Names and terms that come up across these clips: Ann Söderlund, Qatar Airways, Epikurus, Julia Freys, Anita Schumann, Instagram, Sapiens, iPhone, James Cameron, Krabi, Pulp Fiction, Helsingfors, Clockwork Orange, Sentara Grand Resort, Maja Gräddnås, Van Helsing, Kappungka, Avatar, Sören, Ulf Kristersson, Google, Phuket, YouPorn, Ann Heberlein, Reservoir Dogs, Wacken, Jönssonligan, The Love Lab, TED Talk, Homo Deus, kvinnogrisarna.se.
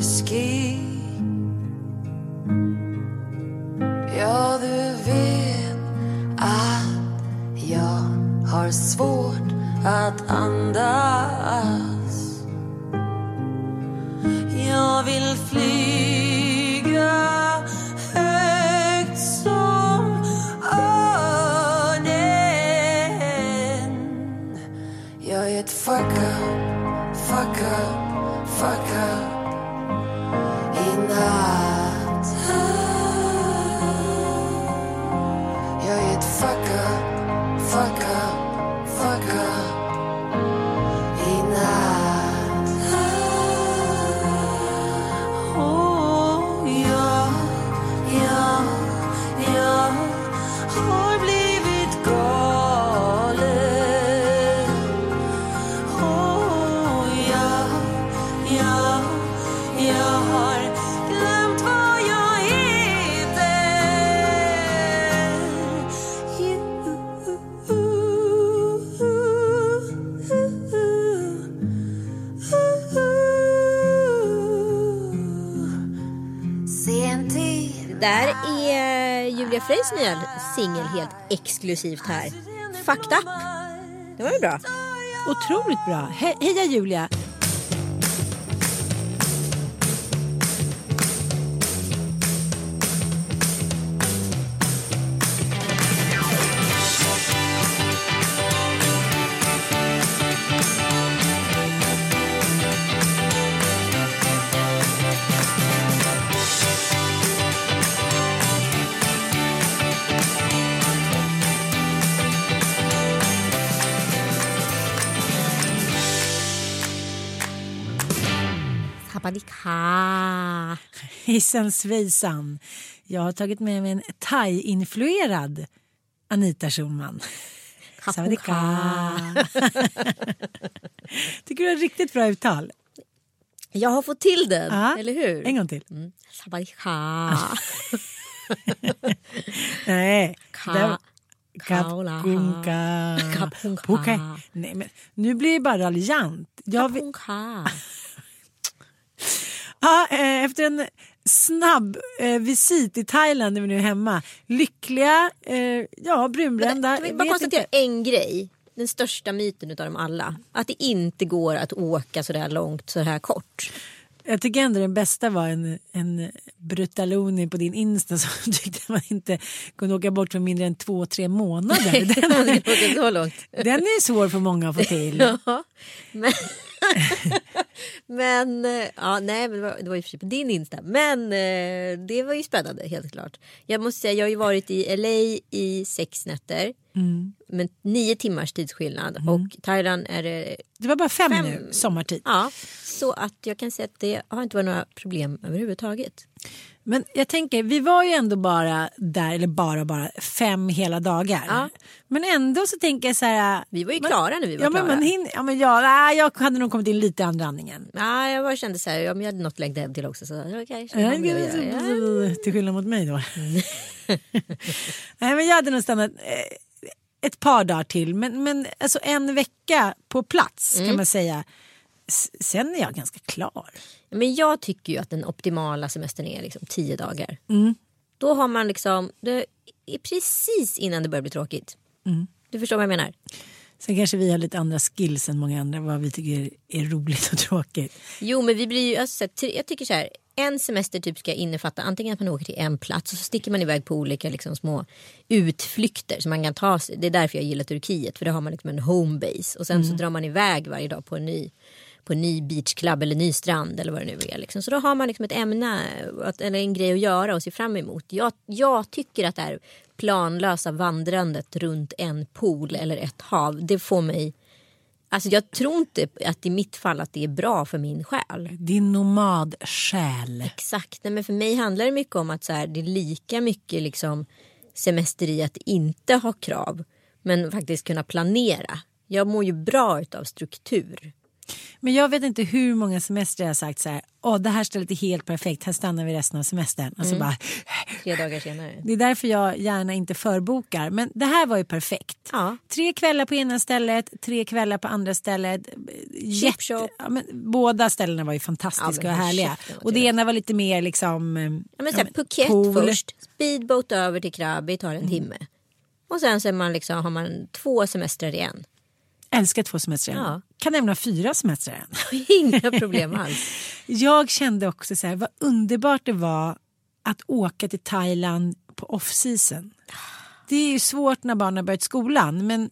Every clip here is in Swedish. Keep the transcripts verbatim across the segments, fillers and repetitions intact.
whisky. Ja, du vet att jag har svårt att andas. Jag vill flyga högt som örnen. Jag är ett fuck up, fuck up, fuck up i natt. Jag är ett fuck up, fuck up, fuck up i natt. Oh, jag, jag, jag har blivit galen. Oh, jag, jag, jag har glömt vad jag heter. Sent tid. Där är Julia Freys nya singel helt exklusivt här. Fucked up. Det var ju bra. Otroligt bra. He- heja Julia. Panika. Hejsan svejsan. Jag har tagit med mig en thai-influerad Anita Schumann. Kappungka. Tycker du är riktigt bra uttal? Jag har fått till den, ja, eller hur? En gång till. Mm. Sapanika. Nej. Ka. Kappungka. Kappungka. Nej, men nu blir det bara raljant. Kappungka. Ja, eh, efter en snabb eh, visit i Thailand är vi nu hemma. Lyckliga, eh, ja, brunbrända. Kan vi bara konstatera inte en grej? Den största myten utav dem alla. Att det inte går att åka så där långt, så här kort. Jag tycker ändå den bästa var en, en brutaloni på din Insta som tyckte att man inte kunde åka bort för mindre än två, tre månader. Den, är, den är svår för många att få till. Ja, men... men ja, nej, men det var ju för sig på din Insta. Men det var ju spännande, helt klart. Jag måste säga, jag har ju varit i L A i sex nätter. Mm. Men nio timmars tidsskillnad. Mm. Och Thailand är det... Det var bara fem, fem nu, sommartid. Ja, så att jag kan säga att det har inte varit några problem överhuvudtaget. Men jag tänker, vi var ju ändå bara där, eller bara, bara fem hela dagar. Ja. Men ändå så tänker jag så här... Vi var ju man, klara när vi var ja, klara. Men man hinner, ja, men jag, nej, jag hade nog kommit in lite i andra andningen. Nej, jag bara kände så här, ja, men jag hade något längd hem till också. Så okej, okay, känner jag, jag, jag, jag, jag. Till skillnad mot mig då. Nej, men jag hade nog stannat... Eh, ett par dagar till, men, men alltså en vecka på plats kan mm. man säga. S- sen är jag ganska klar. Men jag tycker ju att den optimala semestern är liksom tio dagar. Mm. Då har man liksom, det är precis innan det börjar bli tråkigt. Mm. Du förstår vad jag menar? Sen kanske vi har lite andra skills än många andra, vad vi tycker är roligt och tråkigt. Jo, men vi blir ju, alltså, jag tycker så här, en semester typ ska innefatta antingen att man åker till en plats och så sticker man iväg på olika liksom små utflykter som man kan ta sig. Det är därför jag gillar Turkiet, för då har man liksom en homebase. Och sen mm. så drar man iväg varje dag på en ny, på en ny beachclub eller ny strand eller vad det nu är. Liksom. Så då har man liksom ett ämne att, eller en grej att göra och se fram emot. Jag, jag tycker att det här planlösa vandrandet runt en pool eller ett hav, det får mig... Alltså jag tror inte att i mitt fall att det är bra för min själ. Din nomadsjäl. Exakt, nej, men för mig handlar det mycket om att så här, det är lika mycket liksom semesteri att inte ha krav. Men faktiskt kunna planera. Jag mår ju bra utav struktur. Men jag vet inte hur många semester jag har sagt så här, åh, det här stället är helt perfekt, här stannar vi resten av semestern. Alltså mm. bara tre dagar senare. Det är därför jag gärna inte förbokar. Men det här var ju perfekt. Ja. Tre kvällar på ena stället, tre kvällar på andra stället. Jätte... Ja, men båda ställena var ju fantastiska, ja, och härliga. Och det ena var lite mer liksom... Ja, men så här, ja, men, Phuket pool. Först, speedboat över till Krabi, tar en mm. timme. Och sen så är man liksom, har man två semestrar igen. Älskar två semestrar igen. Ja. Kan nämna fyra semestrar igen. Inga problem alls. Jag kände också så här, vad underbart det var att åka till Thailand på off-season. Det är ju svårt när barnen har börjat skolan. Men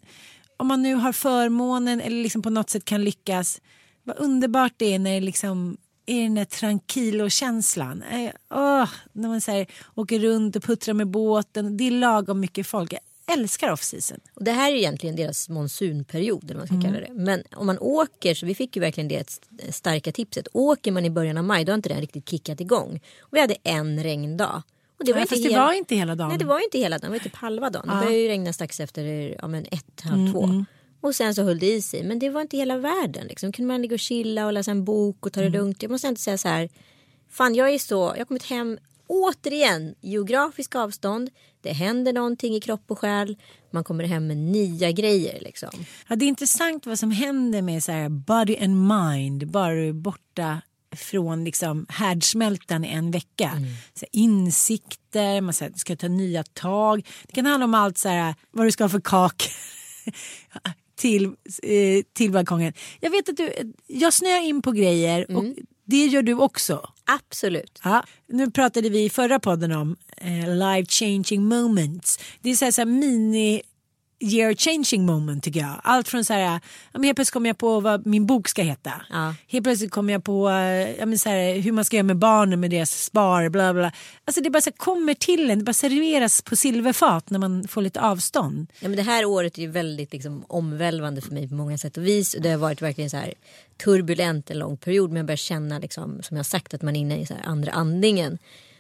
om man nu har förmånen eller liksom på något sätt kan lyckas. Vad underbart det är när det liksom... är den där tranquilo-känslan. Oh, när man så här, åker runt och puttrar med båten. Det är lagom mycket folk. Jag älskar off-season. Och det här är egentligen deras monsunperiod, eller man ska mm. kalla det. Men om man åker, så vi fick ju verkligen det starka tipset. Åker man i början av maj, då har inte det riktigt kickat igång. Och vi hade en regndag. Och det var, ja, inte, hela... det var inte hela dagen. Nej, det var inte hela dagen. Det var typ halva dagen. Ja. Det började ju regna strax efter ja, men ett, halv mm, två. Mm. Och sen så höll det i sig. Men det var inte hela världen. Liksom. Kunde man ligga och chilla och läsa en bok och ta det mm. lugnt. Jag måste inte säga så här. Fan, jag är så. Jag har kommit hem återigen. Geografisk avstånd. Det händer någonting i kropp och själ. Man kommer hem med nya grejer. Liksom. Ja, det är intressant vad som händer med så här body and mind. Bara du är borta från liksom härdsmältan i en vecka. Mm. Så insikter. Man säger, ska ta nya tag. Det kan handla om allt så här. Vad du ska ha för kak. Till, till balkongen. Jag vet att du, jag snöar in på grejer och mm. det gör du också. Absolut. Ja, nu pratade vi i förra podden om eh, life changing moments. Det är så här, så här mini year changing moment tycker jag. Allt från så här, ja, helt plötsligt kommer jag på vad min bok ska heta. Ja. Helt plötsligt kommer jag på ja, men så här, hur man ska göra med barnen med deras spar, bla bla. Alltså det bara så här, kommer till en, det bara serveras på silverfat när man får lite avstånd. Ja, men det här året är ju väldigt liksom omvälvande för mig på många sätt och vis. Det har varit verkligen så här turbulent en lång period, men jag börjar känna liksom, som jag sagt, att man är inne i så här andra andningen.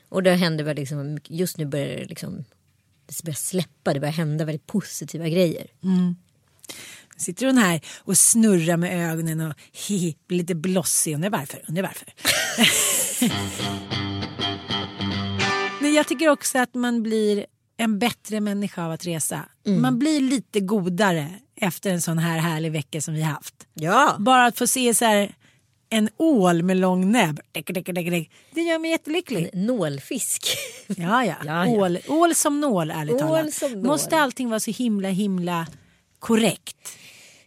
Och det händer väl liksom, just nu börjar det liksom det börjar släppa, det börjar hända väldigt positiva grejer. Mm. Sitter hon här och snurrar med ögonen och hi, blir lite blossig. Undrar varför, undrar varför. Men jag tycker också att man blir en bättre människa av att resa. Mm. Man blir lite godare efter en sån här härlig vecka som vi har haft. Ja. Bara att få se så här... en ål med lång näbb. Det gör mig jättelycklig. En nålfisk. Ja, ja. ja, ja. Ål, ål som nål, ärligt ål talat. Som nål. Måste allting vara så himla, himla korrekt?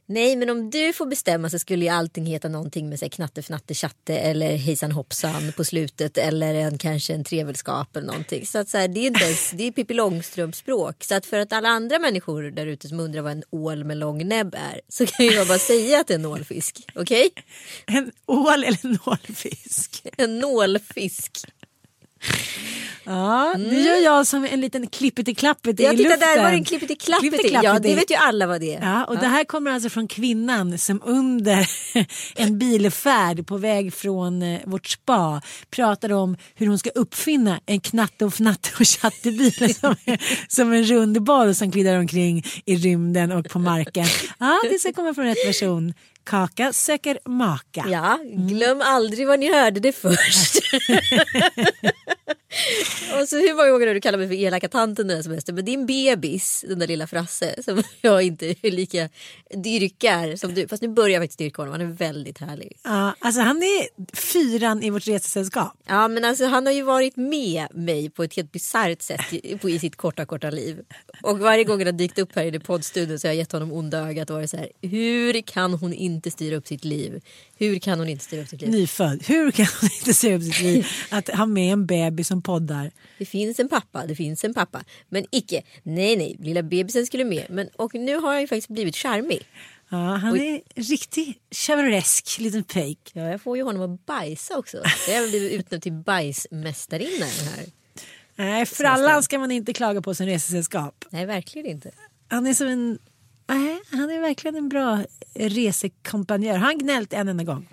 Nej, men om du får bestämma så skulle ju allting heta någonting med sig knatte, fnatte, chatte eller hejsan hoppsan på slutet. Eller en, kanske en trevelskap eller någonting. Så att så här, det är inte ens, det är Pippi Långstrump-språk. Så att för att alla andra människor där ute som undrar vad en ål med lång näbb är, så kan jag bara säga att det är en nålfisk. Okej? Okay? En ål eller en nålfisk? En nålfisk. Ja, nu mm. gör jag som en liten klippetiklappet i luften. Jag tittade, där var en klippetiklappet. Ja, det vet ju alla vad det är. Ja, och ja. Det här kommer alltså från kvinnan som under en bilfärd på väg från vårt spa pratade om hur hon ska uppfinna en knatte och fnatte och chattebil som, som en rund boll som glider omkring i rymden och på marken. Ja, det ska komma från rätt version. Kaka söker maka. Ja, glöm aldrig vad ni hörde det först. Och så hur många gånger har du kallat mig för elaka tanten den här semestern? Men din bebis, den där lilla frasse, som jag inte lika dyrkar som du. Fast nu börjar jag faktiskt dyrka honom, han är väldigt härlig. Ja, alltså han är fyran i vårt resesällskap. Ja, men alltså han har ju varit med mig på ett helt bizarrt sätt i sitt korta, korta liv. Och varje gång han har dykt upp här i poddstudion så har jag gett honom onda ögat och varit så här, hur kan hon inte inte styra upp sitt liv. Hur kan hon inte styra upp sitt liv? Nyfödd. Hur kan hon inte styra upp sitt liv? Att ha med en bebis som poddar. Det finns en pappa, det finns en pappa. Men icke. Nej, nej. Lilla bebisen skulle med. Men, och nu har han ju faktiskt blivit charmig. Ja, han och, är riktigt chevresk liten pejk. Ja, jag får ju honom att bajsa också. Jag har blivit utnämnd till bajsmästarinnan här. Nej, för alla ska man inte klaga på sin resesällskap. Nej, verkligen inte. Han är som en... Nej, han är verkligen en bra resekompanjör. Har han gnällt en enda gång?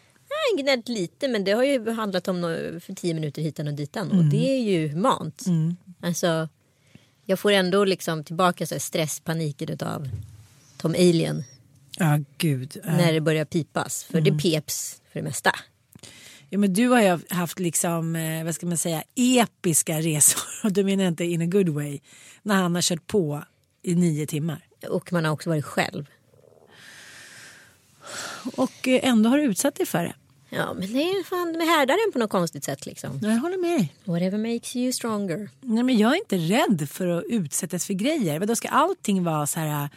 Han gnällt lite, men det har ju handlat om för tio minuter hitan och ditan. Mm. Och det är ju humant. Mm. Alltså, jag får ändå liksom tillbaka så här stress, paniken av Tom Alien. Ja, gud. Äh. När det börjar pipas. För mm. det peps för det mesta. Ja, men du har ju haft liksom, vad ska man säga, episka resor. Och du menar inte in a good way. När han har kört på i nio timmar. Och man har också varit själv. Och ändå har du utsatt dig för det. Ja, men det är fan med härdaren på något konstigt sätt liksom. Jag håller med dig. Whatever makes you stronger. Nej, men jag är inte rädd för att utsättas för grejer. Men då ska allting vara så här...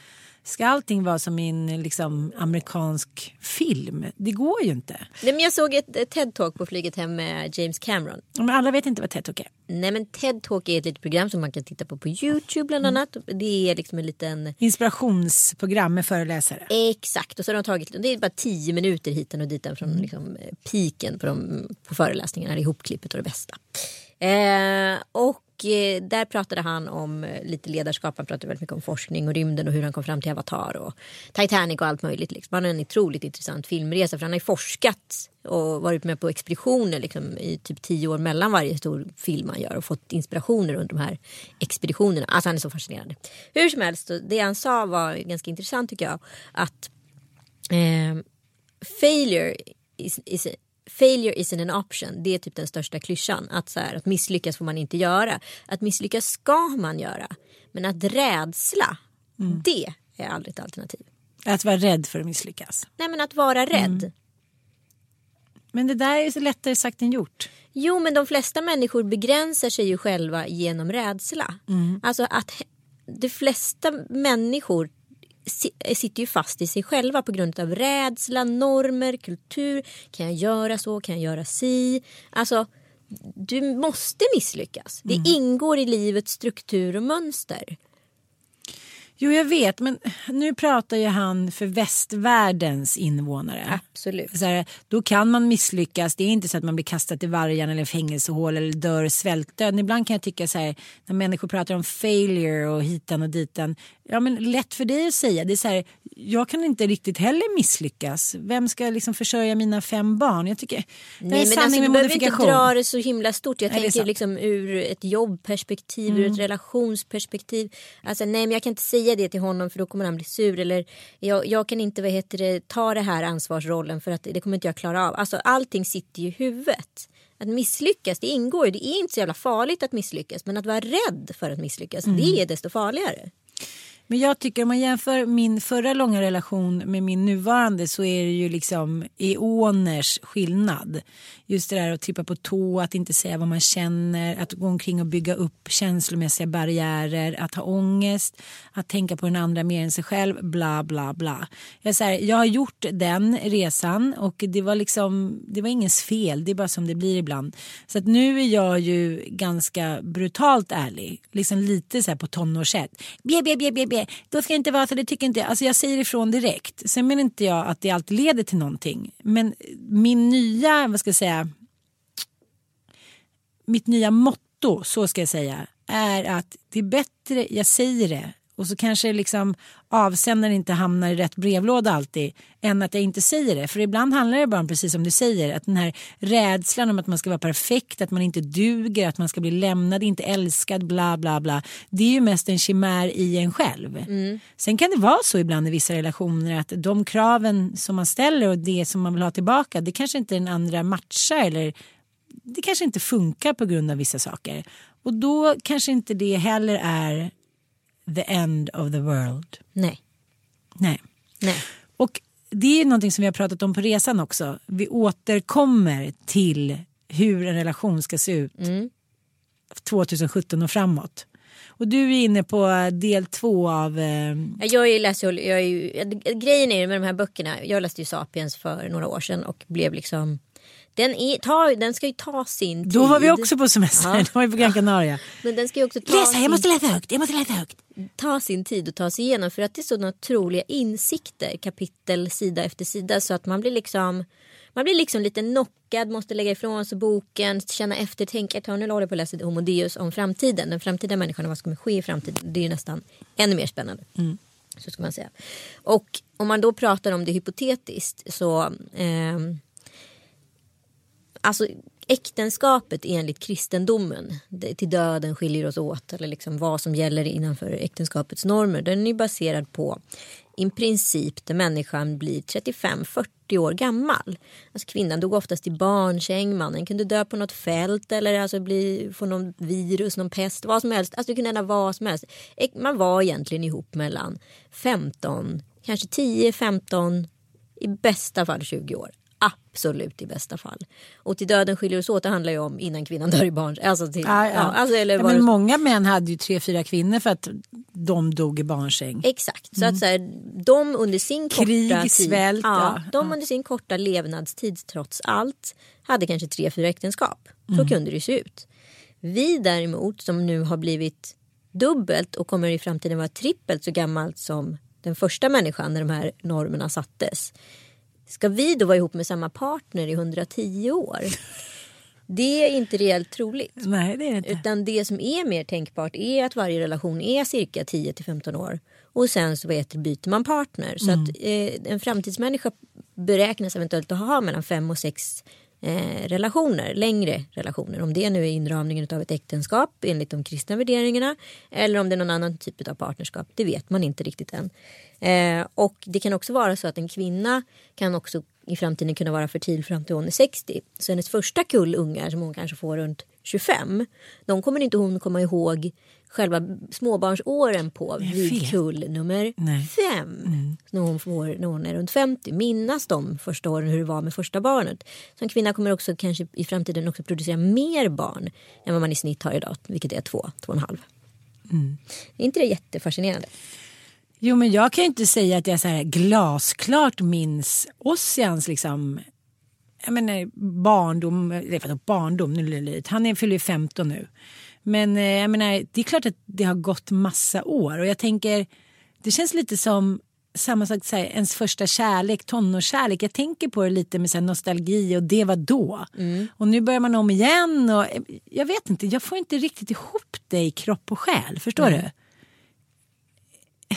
Ska allting vara som en liksom, amerikansk film? Det går ju inte. Nej, men jag såg ett, ett TED Talk på flyget hem med James Cameron. Men alla vet inte vad TED Talk är. Nej, men TED Talk är ett litet program som man kan titta på på YouTube bland annat. Mm. Det är liksom en liten... inspirationsprogram med föreläsare. Exakt, och så har de tagit... Det är bara tio minuter hit och dit från mm. liksom, piken på, de, på föreläsningarna. Det är ihopklippet och det bästa. Eh, och där pratade han om lite ledarskap. Han pratade väldigt mycket om forskning och rymden och hur han kom fram till Avatar och Titanic och allt möjligt. Liksom. Han har en otroligt intressant filmresa för han har ju forskat och varit med på expeditioner liksom, i typ tio år mellan varje stor film han gör och fått inspirationer under de här expeditionerna. Alltså han är så fascinerande. Hur som helst, det han sa var ganska intressant tycker jag. Att eh, failure is... is failure isn't an option. Det är typ den största klyschan. Att, så här, att misslyckas får man inte göra. Att misslyckas ska man göra. Men att rädsla, mm. det är aldrig ett alternativ. Att vara rädd för att misslyckas. Nej, men att vara rädd. Mm. Men det där är så lättare sagt än gjort. Jo, men de flesta människor begränsar sig ju själva genom rädsla. Mm. Alltså att de flesta människor... sitter ju fast i sig själva på grund av rädsla, normer, kultur. Kan jag göra så? Kan jag göra si? Alltså, du måste misslyckas. Det mm. ingår i livets struktur och mönster. Jo, jag vet. Men nu pratar ju han för västvärldens invånare. Absolut. Så här, då kan man misslyckas. Det är inte så att man blir kastad i vargen eller fängelsehål eller dör svältdöd. Ibland kan jag tycka så här, när människor pratar om failure och hitan och ditan. Ja, men lätt för dig att säga. Det är så här, jag kan inte riktigt heller misslyckas. Vem ska liksom försörja mina fem barn? Jag tycker... Nej, men alltså, du behöver inte dra det så himla stort. Jag nej, tänker liksom ur ett jobbperspektiv, mm. ur ett relationsperspektiv. Alltså, nej, men jag kan inte säga det till honom för då kommer han bli sur eller jag, jag kan inte vad heter det, ta det här ansvarsrollen för att det kommer inte jag klara av. Alltså allting sitter ju i huvudet. Att misslyckas, det ingår ju. Det är inte så jävla farligt att misslyckas, men att vara rädd för att misslyckas, mm. det är desto farligare. Men jag tycker om man jämför min förra långa relation med min nuvarande så är det ju liksom eoners skillnad. Just det där att trippa på tå, att inte säga vad man känner, att gå omkring och bygga upp känslomässiga barriärer, att ha ångest, att tänka på den andra mer än sig själv, bla bla bla. Jag, så här, jag har gjort den resan och det var liksom, det var ingens fel, det är bara som det blir ibland. Så att nu är jag ju ganska brutalt ärlig, liksom lite så här på tonårssätt. Bje, bje, bje, bje, bje. Då ska jag inte vara så, det tycker inte jag. Alltså jag säger ifrån direkt. Sen menar inte jag att det alltid leder till någonting. Men min nya, vad ska jag säga, mitt nya motto, så ska jag säga, är att det är bättre jag säger det. Och så kanske liksom avsändaren inte hamnar i rätt brevlåda alltid än att jag inte säger det. För ibland handlar det bara om, precis som du säger, att den här rädslan om att man ska vara perfekt, att man inte duger, att man ska bli lämnad, inte älskad, bla bla bla. Det är ju mest en chimär i en själv. Mm. Sen kan det vara så ibland i vissa relationer att de kraven som man ställer och det som man vill ha tillbaka, det kanske inte den andra matchar eller det kanske inte funkar på grund av vissa saker. Och då kanske inte det heller är the end of the world. Nej. Nej. Nej. Och det är ju någonting som vi har pratat om på resan också. Vi återkommer till hur en relation ska se ut mm. tjugosjutton och framåt. Och du är inne på del två av... Eh... Jag läste, jag är ju, grejen är ju med de här böckerna. Jag läste ju Sapiens för några år sedan och blev liksom... Den, är, ta, den ska ju ta sin tid. Då var vi också på semester, ja. Då var vi på Gran Canaria. Men den ska ju också ta läsa, sin... jag måste läsa högt, jag måste läsa högt. Ta sin tid och ta sig igenom för att det är sådana otroliga insikter, kapitel, sida efter sida. Så att man blir liksom, man blir liksom lite knockad, måste lägga ifrån sig boken, känna efter, tänka, ta, nu håller jag på att läsa Homo Deus om framtiden. Den framtida människan och vad som kommer ske i framtiden, det är ju nästan ännu mer spännande. Mm. Så ska man säga. Och om man då pratar om det hypotetiskt så... Eh, Alltså äktenskapet enligt kristendomen, det, till döden skiljer oss åt eller liksom vad som gäller innanför äktenskapets normer, den är baserad på i princip där människan blir trettiofem till fyrtio år gammal. Alltså kvinnan dog oftast i barnsäng, mannen kunde dö på något fält eller alltså bli, få någon virus, någon pest, vad som helst. Alltså det kunde hända vad som helst. Man var egentligen ihop mellan femton, kanske tio femton, i bästa fall tjugo år. Absolut i bästa fall. Och till döden skiljer oss åt, det handlar ju om innan kvinnan dör i barn. Alltså till, ah, ja. Ja, alltså, eller ja, men det... Många män hade ju tre, fyra kvinnor för att de dog i barnsäng. Exakt, mm. så att så här, de under sin Krig, korta tid, svält, ja, ja. de ja. under sin korta levnadstid trots allt hade kanske tre, fyra äktenskap. Så mm. kunde det se ut. Vi däremot som nu har blivit dubbelt och kommer i framtiden vara trippelt så gammalt som den första människan när de här normerna sattes. Ska vi då vara ihop med samma partner i hundratio år? Det är inte reellt troligt. Nej, det är inte. Utan det som är mer tänkbart är att varje relation är cirka tio till femton år. Och sen så vet, byter man partner. Så mm. att eh, en framtidsmänniska beräknas eventuellt att ha mellan fem och sex eh, relationer. Längre relationer. Om det nu är inramningen av ett äktenskap enligt de kristna värderingarna. Eller om det är någon annan typ av partnerskap. Det vet man inte riktigt än. Eh, och det kan också vara så att en kvinna kan också i framtiden kunna vara fertil fram till hon är sextio. Så hennes första kull ungar som hon kanske får runt tjugofem, de kommer inte hon komma ihåg själva småbarnsåren på vid kull nummer Nej. fem. Mm. När, hon får, när hon är runt femtio minnas de första åren hur det var med första barnet. Så en kvinna kommer också kanske i framtiden också producera mer barn än vad man i snitt har idag, vilket är två, två och en halv. Mm. Är inte det jättefascinerande? Jo, men jag kan ju inte säga att jag så här glasklart minns Ossians liksom, jag menar, barndom, eller barndom nu, han fyller ju femton nu. Men jag menar, det är klart att det har gått massa år och jag tänker, det känns lite som samma sak, så här, ens första kärlek, tonårskärlek. Jag tänker på det lite med så här, nostalgi och det var då. Mm. Och nu börjar man om igen och jag vet inte, jag får inte riktigt ihop det i kropp och själ, förstår mm. du?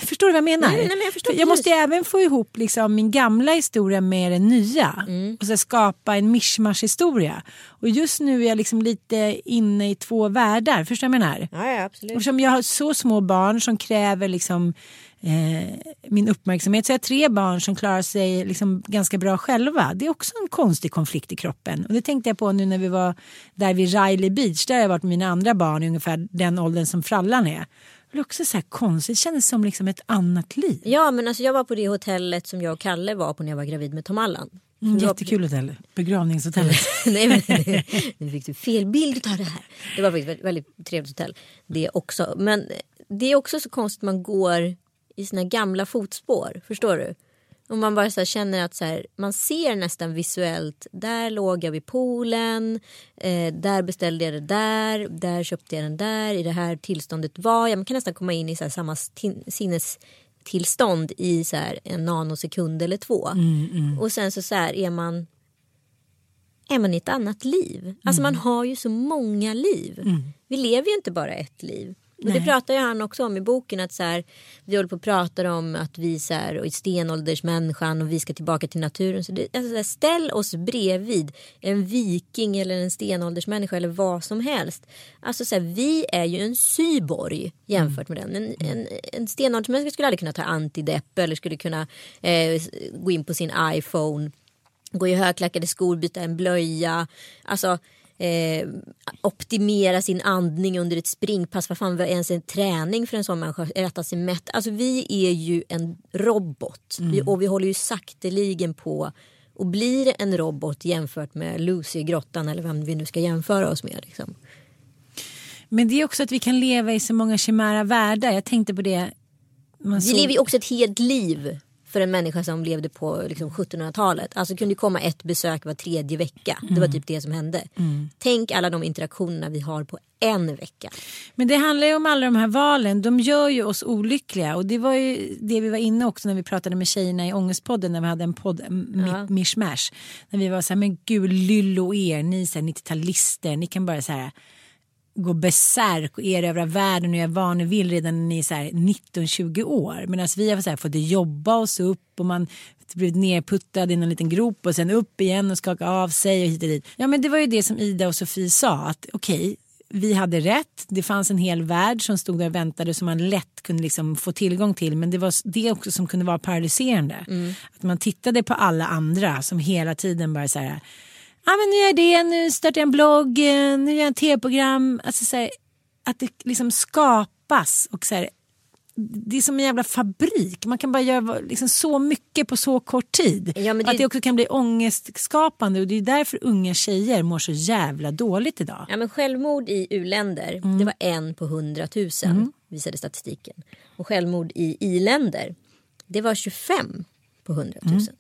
Förstår du vad jag menar? Nej, nej, men jag förstår jag måste även få ihop liksom min gamla historia med den nya. Mm. Och så skapa en mishmash-historia. Och just nu är jag liksom lite inne i två världar. Förstår du vad jag menar? Ja, ja, absolut. Och som jag har så små barn som kräver liksom, eh, min uppmärksamhet. Så jag har tre barn som klarar sig liksom ganska bra själva. Det är också en konstig konflikt i kroppen. Och det tänkte jag på nu när vi var där vid Riley Beach. Där har jag varit med mina andra barn i ungefär den åldern som Frallan är. Det är också så här konstigt, det kändes som liksom ett annat liv. Ja, men alltså jag var på det hotellet som jag och Kalle var på när jag var gravid med Tom Allan. Mm, jättekul på... hotell, begravningshotellet. Nej, men nu fick du fel bild av det här. Det var faktiskt ett väldigt trevligt hotell, det också. Men det är också så konstigt att man går i sina gamla fotspår, förstår du? Och man bara så här känner att så här, man ser nästan visuellt, där låg jag vid poolen, eh, där beställde jag det där, där köpte jag den där, i det här tillståndet var jag. Man kan nästan komma in i så här samma t- sinnestillstånd i så här en nanosekund eller två. Mm, mm. Och sen så, så här, är man är man i ett annat liv. Alltså mm. man har ju så många liv. Mm. Vi lever ju inte bara ett liv. Och det pratar ju han också om i boken, att så här, vi håller på att prata om att vi så här, och i stenåldersmänniskan och vi ska tillbaka till naturen. Så det, alltså, ställ oss bredvid en viking eller en stenåldersmänniska eller vad som helst. Alltså så här, vi är ju en cyborg jämfört med den. En, en, en stenåldersmänniska skulle aldrig kunna ta antidepp eller skulle kunna eh, gå in på sin iPhone, gå i högklackade skor, byta en blöja. Alltså... Eh, optimera sin andning under ett springpass, vad fan var ens en träning för en sån människa, rätta sig mätt. Alltså vi är ju en robot mm. vi, och vi håller ju sakteligen på och blir en robot jämfört med Lucy i grottan eller vem vi nu ska jämföra oss med liksom. Men det är också att vi kan leva i så många chimära världar. Jag tänkte på det. Man såg... Vi lever ju också ett helt liv. För en människa som levde på liksom, sjuttonhundratalet. Alltså kunde komma ett besök var tredje vecka. Mm. Det var typ det som hände. Mm. Tänk alla de interaktionerna vi har på en vecka. Men det handlar ju om alla de här valen. De gör ju oss olyckliga. Och det var ju det vi var inne också när vi pratade med tjejerna i Ångestpodden. När vi hade en podd, m- ja. Mishmash. När vi var så här, men gud, lyllo er. Ni är nittiotalister. Ni kan bara så här... gå besärk och erövra världen och göra vad ni vill redan när ni är så här nitton tjugo år. Medan vi har så här fått jobba oss upp och man blivit nerputtad i någon liten grop och sen upp igen och skaka av sig och hit och dit. Ja, men det var ju det som Ida och Sofie sa, att okej, vi hade rätt. Det fanns en hel värld som stod där och väntade som man lätt kunde liksom få tillgång till. Men det var det också som kunde vara paralyserande. Mm. Att man tittade på alla andra som hela tiden bara så här, ja ah, men nu är det, nu startar jag en blogg, nu gör jag ett tv-program. Alltså så här, att det liksom skapas och så här, det är som en jävla fabrik. Man kan bara göra liksom så mycket på så kort tid. Ja, det... Att det också kan bli ångestskapande. Och det är därför unga tjejer mår så jävla dåligt idag. Ja, men självmord i u-länder, mm. det var en på hundratusen, mm. visade statistiken. Och självmord i i-länder, det var tjugofem på hundratusen. Mm.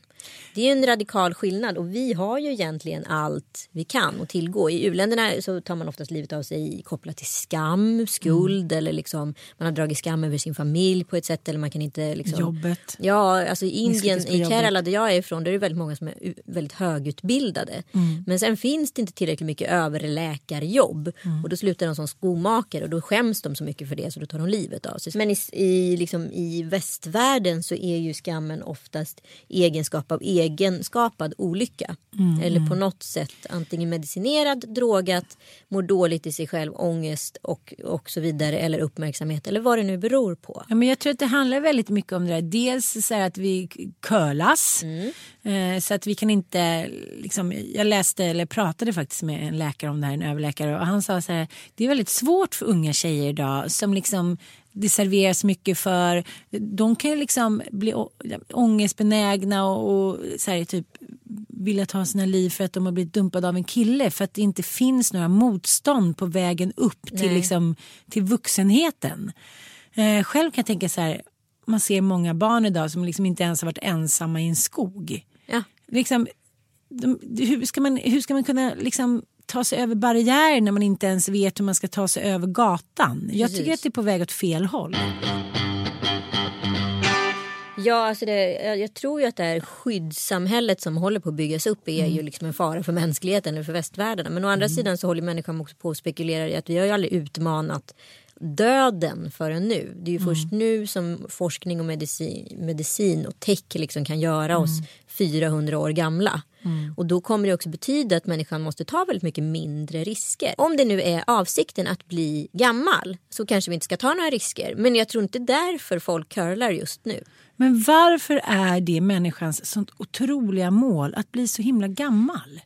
Det är en radikal skillnad. Och vi har ju egentligen allt vi kan och tillgå. I u-länderna så tar man oftast livet av sig kopplat till skam, skuld, mm. eller liksom man har dragit skam över sin familj på ett sätt, eller man kan inte liksom... Jobbet. Ja, alltså i Indien, i Kerala där jag är ifrån, där är det väldigt många som är väldigt högutbildade. Mm. Men sen finns det inte tillräckligt mycket överläkarjobb. Mm. Och då slutar de som skomakare och då skäms de så mycket för det så då tar de livet av sig. Men i, i, liksom, i västvärlden så är ju skammen oftast egenskap av egenskapad olycka. Mm. Eller på något sätt antingen medicinerad, drogat, mår dåligt i sig själv, ångest och, och så vidare. Eller uppmärksamhet, eller vad det nu beror på. Ja, men jag tror att det handlar väldigt mycket om det där. Dels så här att vi curlas. Mm. Eh, så att vi kan inte... Liksom, jag läste eller pratade faktiskt med en läkare om det här, en överläkare. Och han sa så här, det är väldigt svårt för unga tjejer idag som liksom... Det serveras mycket för... De kan ju liksom bli å- ångestbenägna och, och så här, typ, vilja ta sina liv för att de har blivit dumpade av en kille. För att det inte finns några motstånd på vägen upp till, liksom, till vuxenheten. Eh, själv kan jag tänka så här... Man ser många barn idag som liksom inte ens har varit ensamma i en skog. Ja. Liksom, de, hur, ska man, hur ska man kunna... Liksom, ta sig över barriär när man inte ens vet hur man ska ta sig över gatan. Jag Precis. tycker att det är på väg åt fel håll. Ja, alltså det, jag tror ju att det här skyddssamhället som håller på att byggas upp är mm. ju liksom en fara för mänskligheten eller för västvärlden. Men å andra mm. sidan så håller människan också på att spekulera i att vi har ju aldrig utmanat döden förrän nu. Det är ju mm. först nu som forskning och medicin, medicin och tech liksom kan göra oss mm. fyrahundra år gamla. Mm. Och då kommer det också betyda att människan måste ta väldigt mycket mindre risker. Om det nu är avsikten att bli gammal så kanske vi inte ska ta några risker. Men jag tror inte därför folk curlar just nu. Men varför är det människans sånt otroliga mål att bli så himla gammal?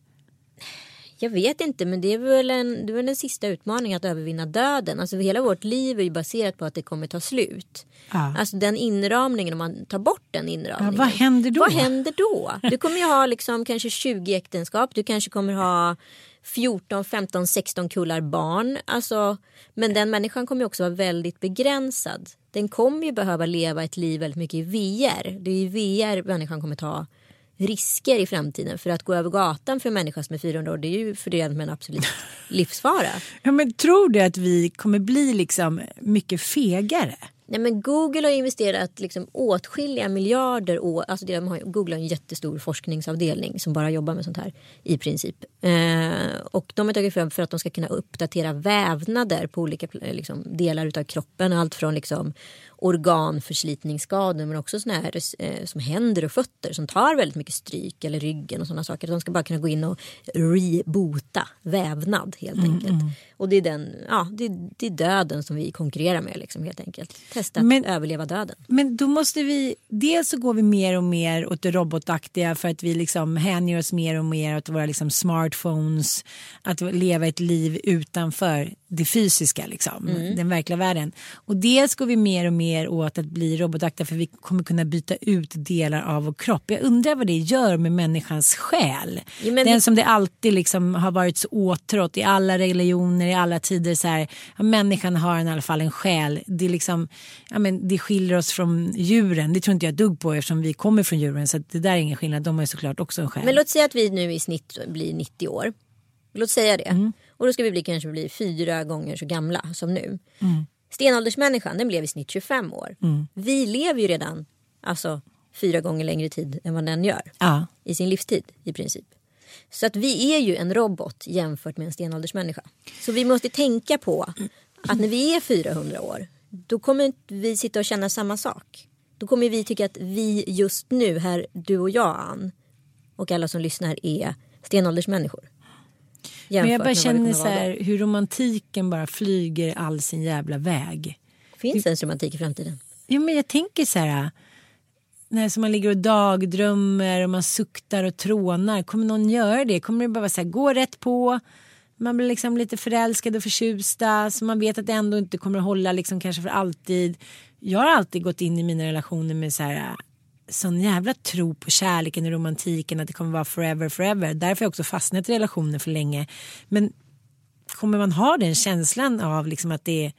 Jag vet inte, men det är väl en, det är väl en sista utmaning att övervinna döden. Alltså hela vårt liv är ju baserat på att det kommer ta slut. Ja. Alltså den inramningen, om man tar bort den inramningen. Ja, vad händer då? Vad händer då? Du kommer ju ha liksom kanske tjugo äktenskap. Du kanske kommer ha fjorton, femton, sexton kullar barn. Alltså, men den människan kommer ju också vara väldigt begränsad. Den kommer ju behöva leva ett liv väldigt mycket i V R. Det är ju V R människan kommer ta risker i framtiden, för att gå över gatan för en människa som är fyrahundra år, det är ju förenat med en absolut livsfara. Ja, men tror du att vi kommer bli liksom mycket fegare? Nej, men Google har investerat liksom åtskilliga miljarder år, alltså de har, Google har en jättestor forskningsavdelning som bara jobbar med sånt här i princip. Eh, och de har tagit fram för att de ska kunna uppdatera vävnader på olika liksom, delar utav kroppen, allt från liksom organförslitningsskador men också såna här eh, som händer och fötter som tar väldigt mycket stryk eller ryggen och sådana saker. De ska bara kunna gå in och rebota vävnad helt mm, enkelt. Mm. Och det är den, ja, det, det är döden som vi konkurrerar med liksom helt enkelt. Testa att men, överleva döden. Men då måste vi, dels så går vi mer och mer åt det robotaktiga för att vi liksom hänger oss mer och mer åt våra liksom smartphones, att leva ett liv utanför det fysiska liksom, mm. den verkliga världen. Och dels går vi mer och mer åt att bli robotaktiga för vi kommer kunna byta ut delar av vår kropp. Jag undrar vad det gör med människans själ. Ja, men den vi... som det alltid liksom har varit så åtrått i alla religioner, i alla tider så här, ja, människan har i alla fall en själ. Det är liksom, ja, men det skiljer oss från djuren. Det tror inte jag dugg på eftersom vi kommer från djuren, så att det där är ingen skillnad. De har ju såklart också en själ. Men låt säga att vi nu i snitt blir nittio år. Låt säga det. Mm. Och då ska vi bli, kanske bli fyra gånger så gamla som nu. Mm. Stenåldersmänniskan, den blev i snitt tjugofem år. Mm. Vi lever ju redan alltså, fyra gånger längre tid än vad den gör. Ja. I sin livstid i princip. Så att vi är ju en robot jämfört med en stenåldersmänniska. Så vi måste tänka på att när vi är fyrahundra år, då kommer vi sitta och känna samma sak. Då kommer vi tycka att vi just nu här, du och jag Ann, och alla som lyssnar är stenåldersmänniskor. Men jag bara känner så här, hur romantiken bara flyger all sin jävla väg. Finns det ens romantik i framtiden? Jo, men jag tänker så här, när man ligger och dagdrömmer och man suktar och trånar, kommer någon göra det? Kommer det bara vara så här, gå rätt på? Man blir liksom lite förälskad och förtjusta, så man vet att det ändå inte kommer att hålla liksom kanske för alltid. Jag har alltid gått in i mina relationer med så här, sån jävla tro på kärleken och romantiken, att det kommer vara forever, forever. Därför har jag också fastnat i relationer för länge. Men kommer man ha den känslan av liksom att det är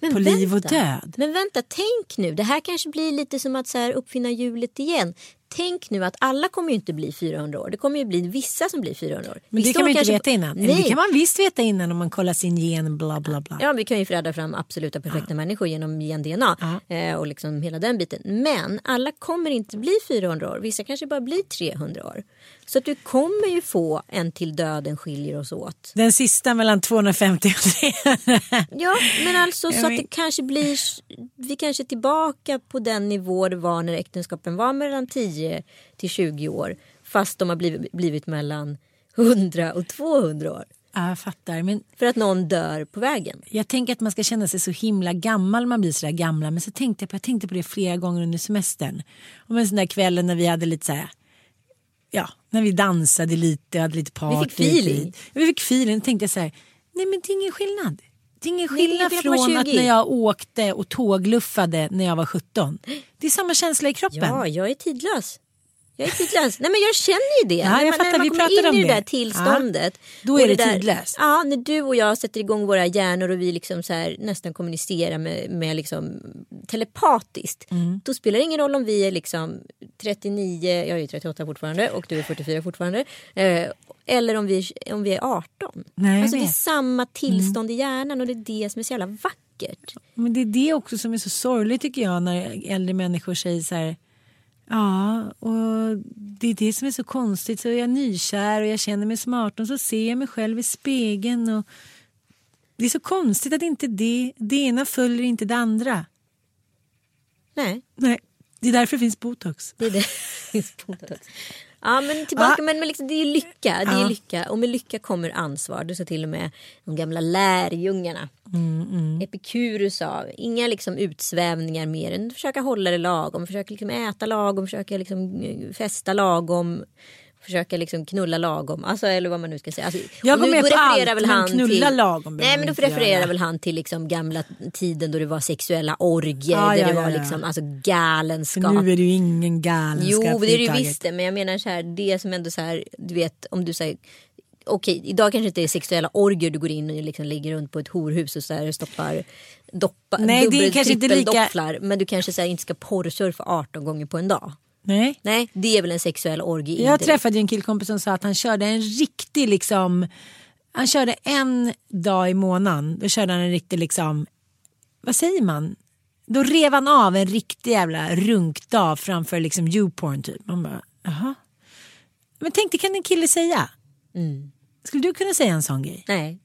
men på vänta, liv och död? Men vänta, tänk nu. Det här kanske blir lite som att så här uppfinna hjulet igen. Tänk nu att alla kommer ju inte bli fyrahundra år. Det kommer ju bli vissa som blir fyrahundra år. Men det kan man ju inte veta innan. Nej. Det kan man visst veta innan om man kollar sin gen, bla bla bla. Ja, vi kan ju förädla fram absoluta perfekta ja. människor genom gen-D N A ja. och liksom hela den biten. Men alla kommer inte bli fyrahundra år. Vissa kanske bara blir trehundra år. Så att du kommer ju få en till döden skiljer oss åt. Den sista mellan tvåhundrafemtio och trehundra. Ja, men alltså så att det kanske blir... Vi kanske är tillbaka på den nivå det var när äktenskapen var mellan tio till tjugo år. Fast de har blivit, blivit mellan hundra och tvåhundra år. Ja, jag fattar. Men för att någon dör på vägen. Jag tänker att man ska känna sig så himla gammal. Man blir så där gamla. Men så tänkte jag på, jag tänkte på det flera gånger under semestern. Om en sån där kvällen när vi hade lite så här... Ja, när vi dansade lite och hade lite party. Vi fick feeling. Vi fick feeling och tänkte så här, nej men det är ingen skillnad. Det är ingen skillnad är från att när jag åkte och tågluffade när jag var sjutton. Det är samma känsla i kroppen. Ja, jag är tidlös. Jag är tidlös. Nej men jag känner ju det. Ja, jag när, fattar, när man vi kommer in om i det där tillståndet. Ja, då är det, det där, tidlöst. Ja, när du och jag sätter igång våra hjärnor och vi liksom så här nästan kommunicerar med, med liksom telepatiskt. Mm. Då spelar det ingen roll om vi är liksom trettionio, jag är ju trettioåtta fortfarande och du är fyrtiofyra fortfarande. Eh, eller om vi, om vi är arton. Nej, alltså det är samma tillstånd mm. i hjärnan och det är det som är så jävla vackert. Men det är det också som är så sorgligt tycker jag när äldre människor säger så här. Ja, och det är det som är så konstigt. Så jag är nykär och jag känner mig smart och så ser jag mig själv i spegeln. Och det är så konstigt att inte det, det ena följer inte det andra. Nej. Nej, det är därför det finns botox. Det är det. Det finns botox. Ja, men tillbaka, ja. men, men liksom, det är lycka, det ja. är lycka. Och med lycka kommer ansvar. Du sa till och med de gamla lärjungarna. Mm, mm. Epikurus sa, inga liksom utsvävningar mer än försöka hålla det lagom, försöka liksom äta lagom, försöka liksom festa lagom, försöka liksom knulla lagom, alltså, eller vad man nu ska säga. Alltså, jag går med på allt, väl han knulla till, lagom. Nej, men då refererar väl han till liksom gamla tiden då det var sexuella orger, ah, där ja, det var ja, liksom, ja. alltså galenskap. För nu är det ju ingen galenskap. Jo, det är det visst, men jag menar så här, det som ändå så här, du vet, om du säger okej, idag kanske inte är sexuella orger du går in och liksom ligger runt på ett horhus och så här stoppar doppa, nej, dubbel, det är kanske inte lika dopplar, men du kanske så här, inte ska porrsurfa arton gånger på en dag. Nej. Nej, det är väl en sexuell orgi. Jag träffade ju en killkompis som sa att han körde en riktig liksom, han körde en dag i månaden, då körde han en riktig liksom, vad säger man? Då rev han av en riktig jävla runkdag framför liksom YouPorn typ. Man bara, jaha. Men tänkte, kan en kille säga? Mm. Skulle du kunna säga en sån grej? Nej.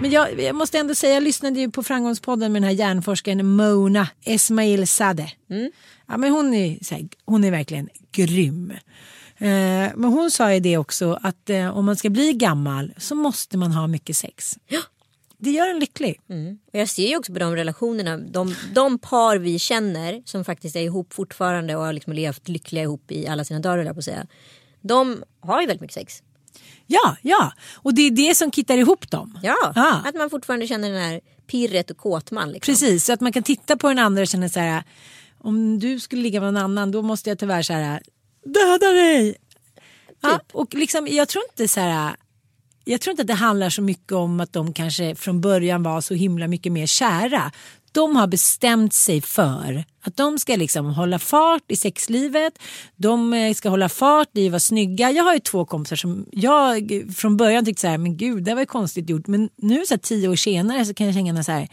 Men jag, jag måste ändå säga, jag lyssnade ju på Framgångspodden med den här hjärnforskaren Mona Esmail Sade. Mm. Ja, men hon är, hon är verkligen grym. Eh, men hon sa ju det också, att eh, om man ska bli gammal så måste man ha mycket sex. Ja. Det gör en lycklig. Mm. Och jag ser ju också på de relationerna, de, de par vi känner som faktiskt är ihop fortfarande och har liksom levt lyckliga ihop i alla sina dagar, eller jag på att säga. De har ju väldigt mycket sex. Ja, ja. Och det är det som kittar ihop dem. Ja, ja. Att man fortfarande känner den här pirret och kåtman. Liksom. Precis, så att man kan titta på den andra och känna så här, om du skulle ligga med någon annan, då måste jag tyvärr så här, döda dig! Typ. Ja, och liksom, jag tror inte så här, jag tror inte att det handlar så mycket om att de kanske från början var så himla mycket mer kära. De har bestämt sig för att de ska liksom hålla fart i sexlivet. De ska hålla fart i att vara snygga. Jag har ju två kompisar som jag från början tyckte så här, men gud, det var ju konstigt gjort. Men nu så här, tio år senare så kan jag känna så här,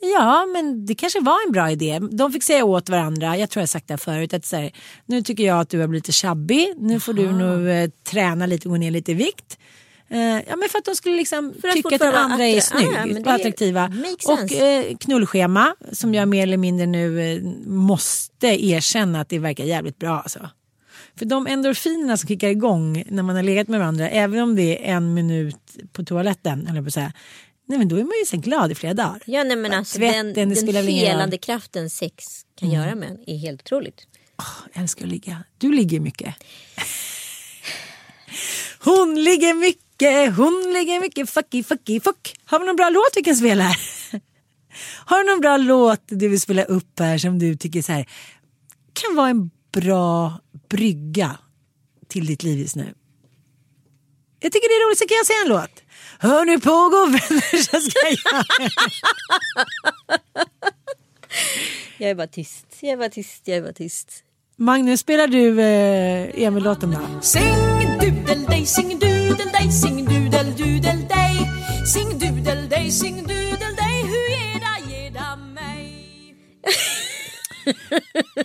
ja, men det kanske var en bra idé. De fick säga åt varandra, jag tror jag sagt det här förut, att så här, nu tycker jag att du har blivit lite tjabbig. Nu får du nog eh, träna lite och gå ner lite i vikt. Eh, ja, men för att de skulle liksom för tycka att den andra är snygg ah, ja, och attraktiva. Och eh, knullschema som jag mer eller mindre nu eh, måste erkänna att det verkar jävligt bra alltså. För de endorfinerna som kickar igång när man har legat med varandra, även om det är en minut på toaletten eller på så här, nej men då är man ju så glad i flera dagar. Ja, nej men alltså tvätten, den, det den helande kraften sex kan mm. göra med är helt otroligt. Oh, jag älskar att ligga. Du ligger mycket. Hon ligger mycket, hon ligger mycket, fucky, fucky, fuck. Har vi någon bra låt vi kan spela här? Har du någon bra låt du vill spela upp här som du tycker så här kan vara en bra brygga till ditt liv just nu? Jag tycker det är roligt, så kan jag säga en låt. Hör nu pågår vänner, så ska jag... jag är bara tyst, jag är bara tyst, jag är bara tyst. Magnus, spelar du eh, Emil-låten då? Sing dudel dig, sing dudel dig, sing dudel dudel dig, sing dudel dig, sing dudel dig, hur geda geda mig.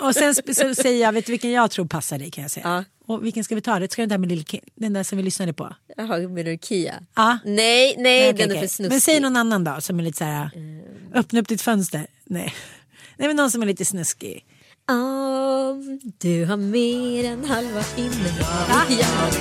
Och sen så säger jag, vet du vilken jag tror passar dig kan jag säga. Ja. Och vilken ska vi ta det? Ska du ta med Lil Kim? Den där som vi lyssnade på. Jaha, med Lil Kia. Ja. Nej, nej, nej okay, den är okay. För snuskig. Men säg någon annan då som är lite så här. Mm. Öppna upp ditt fönster. Nej. Nej, men någon som är lite snuskig. Om du har mer än halva inne. Ja. Ja.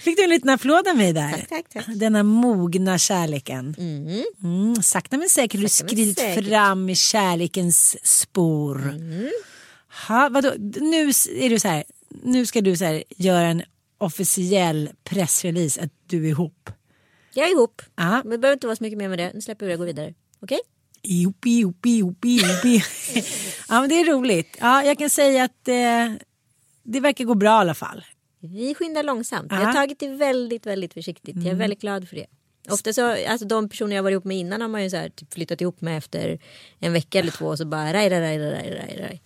Fick du en liten applåd av mig där? Tack, tack, tack. Denna mogna kärleken. Mm. Mm, sakta men säkert. Du skridit fram i kärlekens spår. Mm. Ha, vadå? Nu är du så här. Nu ska du så här, göra en officiell pressrelease att du är ihop. Jag är ihop. Aha. Men det behöver inte vara så mycket mer med det. Nu släpper vi det och går vidare. Okej? Okay? Ihop, ihop, ihop, ihop. Ja, men det är roligt. Ja, jag kan säga att eh, det verkar gå bra i alla fall. Vi skyndar långsamt. Aha. Jag har tagit det väldigt, väldigt försiktigt. Mm. Jag är väldigt glad för det. Ofta så, alltså de personer jag varit ihop med innan har man ju så här, typ, flyttat ihop med efter en vecka eller två och så bara raj, raj, raj, raj, raj, raj.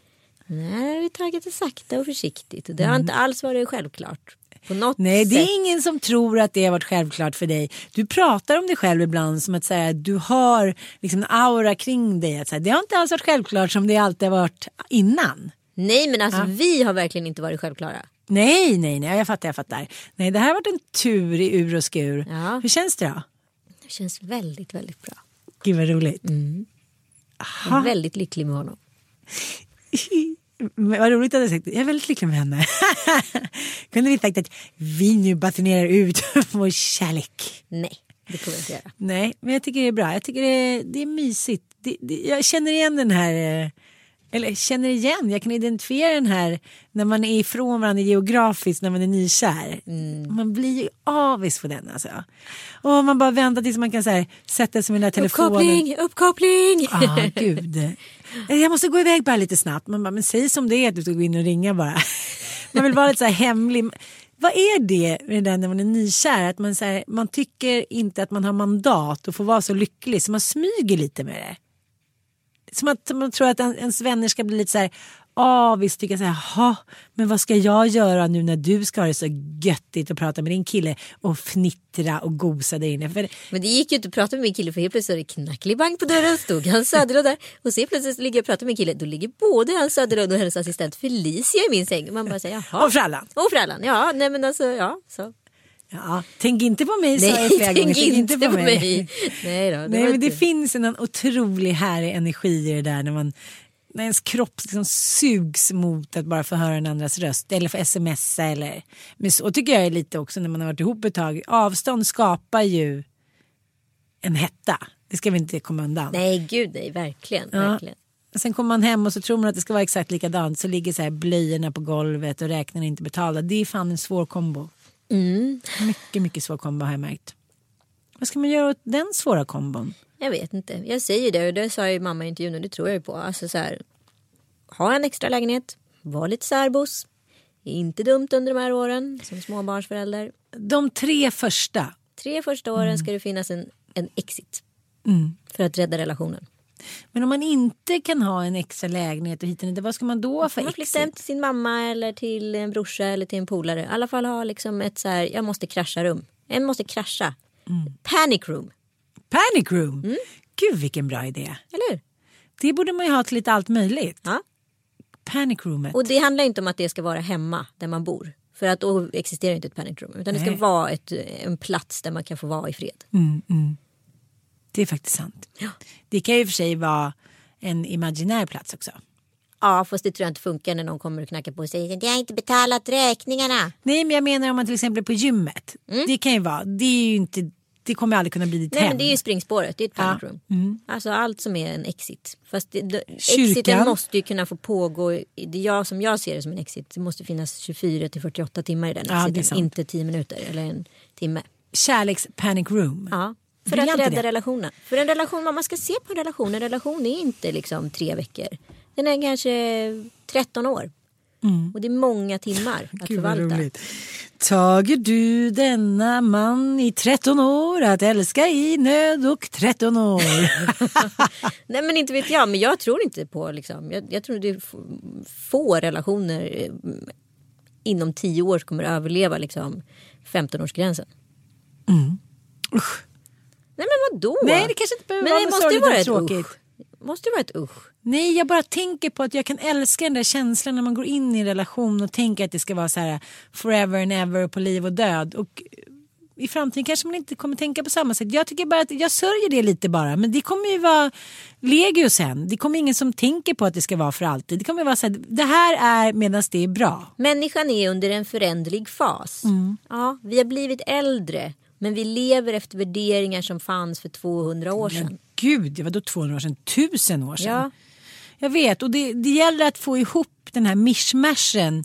Nej, vi har tagit det sakta och försiktigt. Det har mm. inte alls varit självklart. På något Nej, det är sätt. Ingen som tror att det har varit självklart för dig. Du pratar om dig själv ibland som att så här, du har liksom en aura kring dig. Att, så här, det har inte alls varit självklart som det alltid har varit innan. Nej, men alltså ja. Vi har verkligen inte varit självklara. Nej, nej, nej. Jag fattar, jag fattar. Nej, det här har varit en tur i ur och skur. Ja. Hur känns det då? Det känns väldigt, väldigt bra. Gud vad roligt. Mm. Jag är väldigt lycklig med honom. Men vad roligt att du sagt. Jag är väldigt lycklig med henne. Kunde vi sagt att vi nu batinerar ut vår kärlek? Nej, det kommer vi inte göra. Nej, men jag tycker det är bra. Jag tycker det är, det är mysigt. Det, det, jag känner igen den här... Eller känner igen, jag kan identifiera den här när man är ifrån varandra geografiskt, när man är nykär. Mm. Man blir ju avis på den alltså. Och man bara väntar tills man kan så här, sätta sig med den här telefonen. Uppkoppling, uppkoppling! Ja, ah, gud. Jag måste gå iväg bara lite snabbt. Man bara, men säg som det är att du ska gå in och ringa bara. Man vill vara lite så här hemlig. Vad är det med den när man är nykär? Att man, så här, man tycker inte att man har mandat och får vara så lycklig så man smyger lite med det. Som att man tror att ens vänner ska bli lite så här, ah, visst tycker jag så här, ha, men vad ska jag göra nu när du ska ha det så göttigt att prata med din kille och fnittra och gosa där inne? För... Men det gick ju inte att prata med min kille för helt plötsligt är det knacklig bank på dörren, stod han Söderlund där och så plötsligt ligger jag och pratar med min kille, då ligger både han Söderlund och hennes assistent Felicia i min säng och man bara säger, jaha. Och frallan. Och frallan, ja, nej men alltså, ja, så. Ja, tänk inte på mig, nej, sa jag flera gånger. Tänk inte på, på mig. mig. Nej, då, det Nej men det inte. finns en otrolig härlig energi i det där när, man, när ens kropp liksom sugs mot att bara få höra en andras röst eller få smsa. Eller. Men så tycker jag lite också när man har varit ihop ett tag. Avstånd skapar ju en hetta. Det ska vi inte komma undan. Nej, gud nej, verkligen, ja. verkligen. Sen kommer man hem och så tror man att det ska vara exakt likadant. Så ligger så här blöjorna på golvet och räknar inte betalda. Det är fan en svår kombo. Mm. Mycket, mycket svår kombo har jag märkt. Vad ska man göra åt den svåra kombon? Jag vet inte, jag säger det och det sa ju mamma i intervjun och det tror jag ju på. Alltså så här, ha en extra lägenhet, var lite särbos. Det är inte dumt under de här åren som småbarnsförälder. De tre första Tre första åren mm. ska det finnas en, en exit mm. för att rädda relationen. Men om man inte kan ha en extra lägenhet och hit och hit, vad ska man då för man exit? Man flyttar till sin mamma eller till en brorsa eller till en polare. I alla fall ha liksom ett så här, jag måste krascha rum. En måste krascha. Mm. Panic room. Panic room? Mm. Gud, vilken bra idé. Eller hur? Det borde man ju ha till lite allt möjligt. Ja. Panic roomet. Och det handlar inte om att det ska vara hemma där man bor. För att då existerar inte ett panic room. Utan Nej. Det ska vara ett, en plats där man kan få vara i fred. Mm, mm. Det är faktiskt sant. Ja. Det kan ju i och för sig vara en imaginär plats också. Ja, fast det tror jag inte funkar när någon kommer och knackar på och säger jag har inte betalat räkningarna. Nej, men jag menar om man till exempel är på gymmet. Mm. Det kan ju vara, det är ju inte, det kommer aldrig kunna bli ditt Nej, hem. Men det är ju springspåret, det är ett panic room. Ja. Mm. Alltså allt som är en exit. Fast det, det, exiten måste ju kunna få pågå, det jag, som jag ser det som en exit, det måste finnas tjugofyra till fyrtioåtta timmar i den ja, exiten, inte tio minuter eller en timme. Kärleks panic room. Ja. För att rädda relationen. För en relation, man ska se på en relation. En relation är inte liksom tre veckor. Den är kanske tretton år. Mm. Och det är många timmar att Gud, förvalta. Tager du denna man i tretton år att älska i nöd och tretton år? Nej, men inte vet jag. Men jag tror inte på liksom. Jag, jag tror att det är få relationer inom tio år kommer att överleva liksom femton-årsgränsen. Mm. Usch. Nej, men vadå? Nej, det kanske inte behöver men vara måste det vara ett tråkigt. Usch. Måste det vara ett usch? Nej, jag bara tänker på att jag kan älska den där känslan när man går in i en relation och tänker att det ska vara så här forever and ever på liv och död. Och i framtiden kanske man inte kommer tänka på samma sätt. Jag tycker bara att jag sörjer det lite bara. Men det kommer ju vara legio sen. Det kommer ingen som tänker på att det ska vara för alltid. Det kommer vara så här, det här är medan det är bra. Människan är under en föränderlig fas. Mm. Ja, vi har blivit äldre. Men vi lever efter värderingar som fanns för tvåhundra år sedan. Men gud, det var då tvåhundra år sedan, tusen år sedan. Ja. Jag vet, och det, det gäller att få ihop den här mishmashen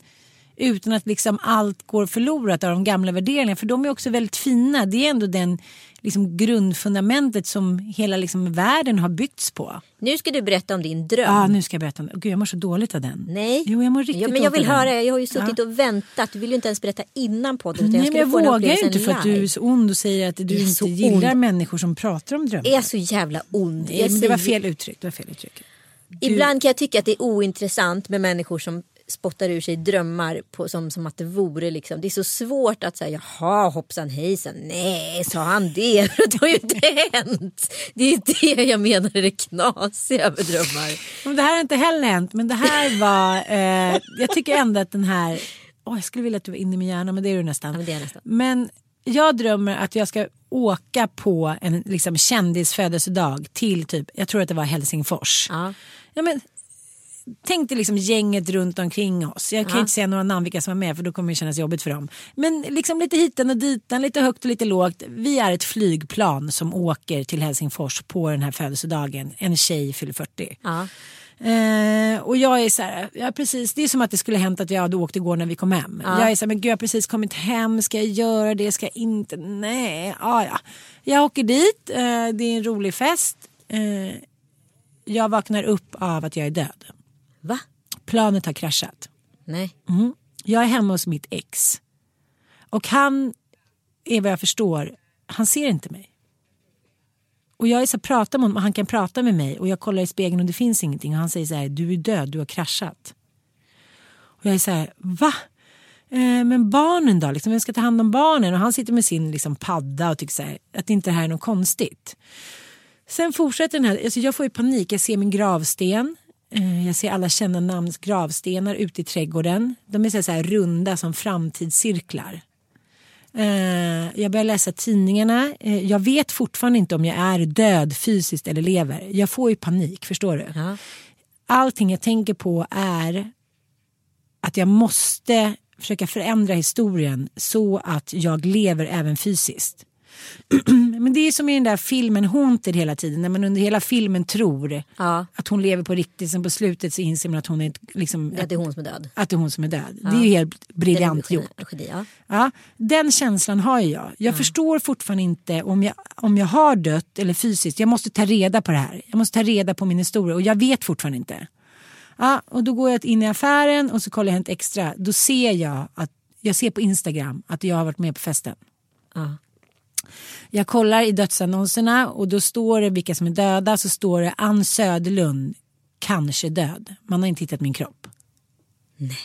utan att liksom allt går förlorat av de gamla värderingarna. För de är också väldigt fina. Det är ändå den liksom grundfundamentet som hela liksom världen har byggts på. Nu ska du berätta om din dröm. Ja, nu ska jag berätta om den. Gud, jag mår så dåligt av den. Nej. Jo, jag mår riktigt ja, men jag vill höra. Jag har ju suttit ja. och väntat. Du vill ju inte ens berätta innan podden. Utan Nej, jag men jag vågar ju inte för att du är så ond och säger att du inte gillar ond. Människor som pratar om drömmar. Jag är så jävla ond. Nej, men det var fel uttryck. Det var fel uttryck. Du... Ibland kan jag tycka att det är ointressant med människor som spottar ur sig drömmar på, som, som att det vore liksom. Det är så svårt att säga jaha, hoppsan hejsan. Nej, sa han det? Det har ju inte hänt. Det är det jag menar är det knasiga över drömmar. Det här har inte heller hänt. Men det här var eh, jag tycker ändå att den här åh, oh, jag skulle vilja att du var inne i min hjärna. Men det är du nästan, ja, men, det är nästan. Men jag drömmer att jag ska åka på en liksom, kändisfödelsedag till typ, jag tror att det var Helsingfors. Ja, ja men tänk dig liksom gänget runt omkring oss. Jag kan ja. inte säga några namn vilka som är med, för då kommer det kännas jobbigt för dem. Men liksom lite hitan och ditan, lite högt och lite lågt. Vi är ett flygplan som åker till Helsingfors på den här födelsedagen. En tjej fyller fyrtio. Ja. Eh, och jag är så här, jag är precis, det är som att det skulle hänt att jag hade åkt igår när vi kom hem. Ja. Jag är så här, men gud, jag har precis kommit hem. Ska jag göra det? Ska jag inte? Nej, ah, ja. Jag åker dit. Eh, det är en rolig fest. Eh, jag vaknar upp av att jag är död. Va? Planet har kraschat. Nej. Mm. Jag är hemma hos mitt ex. Och han är vad jag förstår, han ser inte mig. Och jag är så pratar med honom och han kan prata med mig och jag kollar i spegeln och det finns ingenting och han säger så här, du är död, du har kraschat. Och jag är så här, va? Eh, men barnen då, liksom, vem ska ta hand om barnen? Och han sitter med sin liksom padda och tycker så här, att inte det här är något konstigt. Sen fortsätter den här, alltså jag får ju panik, jag ser min gravsten. Jag ser alla kända namns gravstenar ute i trädgården. De är så här runda som framtidscirklar. Jag börjar läsa tidningarna. Jag vet fortfarande inte om jag är död fysiskt eller lever. Jag får ju panik, förstår du? Ja. Allting jag tänker på är att jag måste försöka förändra historien så att jag lever även fysiskt. Men det är som i den där filmen Haunted hela tiden. När man under hela filmen tror ja. att hon lever på riktigt. Sen på slutet så inser man att hon är liksom, att det är hon som är död, att det är hon som är död. Ja. Det är ju helt briljant gjort. Ja. Ja, den känslan har jag. Jag ja. förstår fortfarande inte om jag, om jag har dött eller fysiskt. Jag måste ta reda på det här. Jag måste ta reda på min historia. Och jag vet fortfarande inte. Ja, och då går jag in i affären och så kollar jag ett extra. Då ser jag att jag ser på Instagram att jag har varit med på festen. Ja. Jag kollar i dödsannonserna och då står det vilka som är döda, så står det Ann Söderlund, kanske död. Man har inte hittat min kropp. Nej.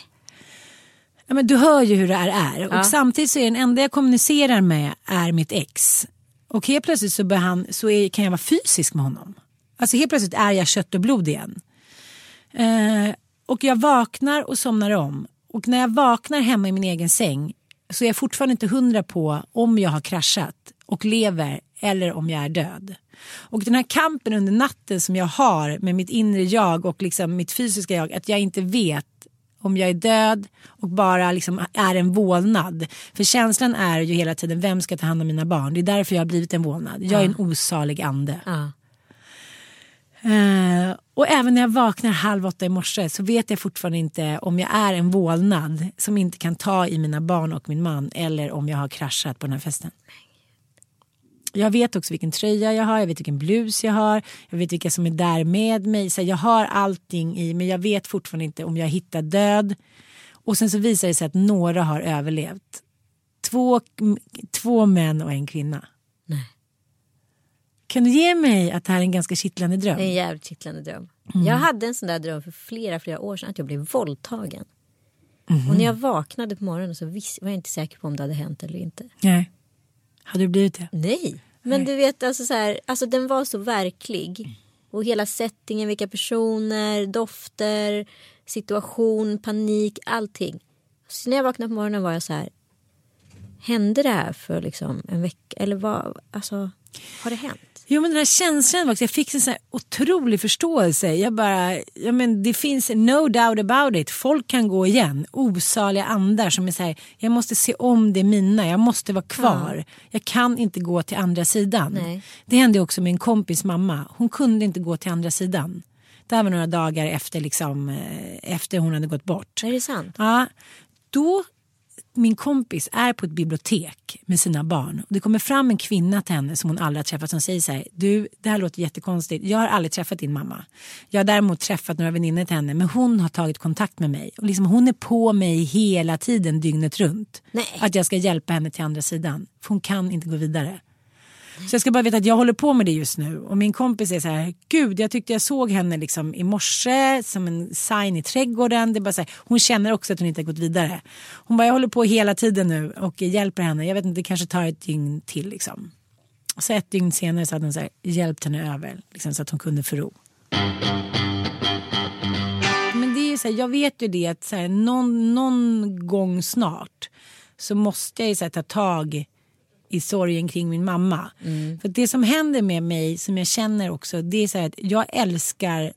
Ja, men du hör ju hur det här är. Och ja. Samtidigt så är den enda jag kommunicerar med är mitt ex. Och helt plötsligt så, bör han, så är, kan jag vara fysisk med honom. Alltså helt plötsligt är jag kött och blod igen. Eh, och jag vaknar och somnar om. Och när jag vaknar hemma i min egen säng så är jag fortfarande inte hundra på om jag har kraschat och lever eller om jag är död. Och den här kampen under natten som jag har med mitt inre jag och liksom mitt fysiska jag, att jag inte vet om jag är död och bara liksom är en vålnad. För känslan är ju hela tiden, vem ska ta hand om mina barn? Det är därför jag har blivit en vålnad. Jag är en osalig ande. Ja. Uh, och även när jag vaknar halv åtta i morse så vet jag fortfarande inte om jag är en vålnad som inte kan ta i mina barn och min man, eller om jag har kraschat på den här festen. Jag vet också vilken tröja jag har, jag vet vilken blus jag har, jag vet vilka som är där med mig. Så jag har allting i, men jag vet fortfarande inte om jag hittar död. Och sen så visar det sig att några har överlevt. Två, två män och en kvinna. Nej. Kan du ge mig att det här är en ganska kittlande dröm? Det är en jävligt kittlande dröm. Mm. Jag hade en sån där dröm för flera, flera år sedan, att jag blev våldtagen. Mm. Och när jag vaknade på morgonen så visst, var jag inte säker på om det hade hänt eller inte. Nej. Hade du blivit det? Nej. Men du vet, alltså, så här, alltså den var så verklig. Och hela settingen, vilka personer, dofter, situation, panik, allting. Så när jag vaknade på morgonen var jag så här, hände det här för liksom en vecka? Eller vad, alltså, har det hänt? Jo, men den här känslan var, jag fick en sån här otrolig förståelse. Jag bara, ja men det finns no doubt about it. Folk kan gå igen. Osaliga andar som är så här, jag måste se om det mina. Jag måste vara kvar. Ja. Jag kan inte gå till andra sidan. Nej. Det hände också med en kompis mamma. Hon kunde inte gå till andra sidan. Det här var några dagar efter, liksom, efter hon hade gått bort. Är det sant? Ja, då... Min kompis är på ett bibliotek med sina barn. Och det kommer fram en kvinna till henne som hon aldrig har träffat som säger så här: du, det här låter jättekonstigt. Jag har aldrig träffat din mamma. Jag har däremot träffat några väninnor till henne, men hon har tagit kontakt med mig. Och liksom, hon är på mig hela tiden, dygnet runt. Nej. Att jag ska hjälpa henne till andra sidan. För hon kan inte gå vidare. Så jag ska bara veta att jag håller på med det just nu. Och min kompis är så här: gud, jag tyckte jag såg henne liksom i morse som en sign i trädgården. Det är bara så här, hon känner också att hon inte har gått vidare. Hon bara, jag håller på hela tiden nu och hjälper henne. Jag vet inte, det kanske tar ett dygn till liksom. Och så ett dygn senare så hade hon så här, hjälpt henne över liksom, så att hon kunde förro. Men det är ju så här, jag vet ju det att så här, någon, någon gång snart så måste jag ju så här, ta tag i sorgen kring min mamma. Mm. För det som händer med mig, som jag känner också, det är så här att jag älskar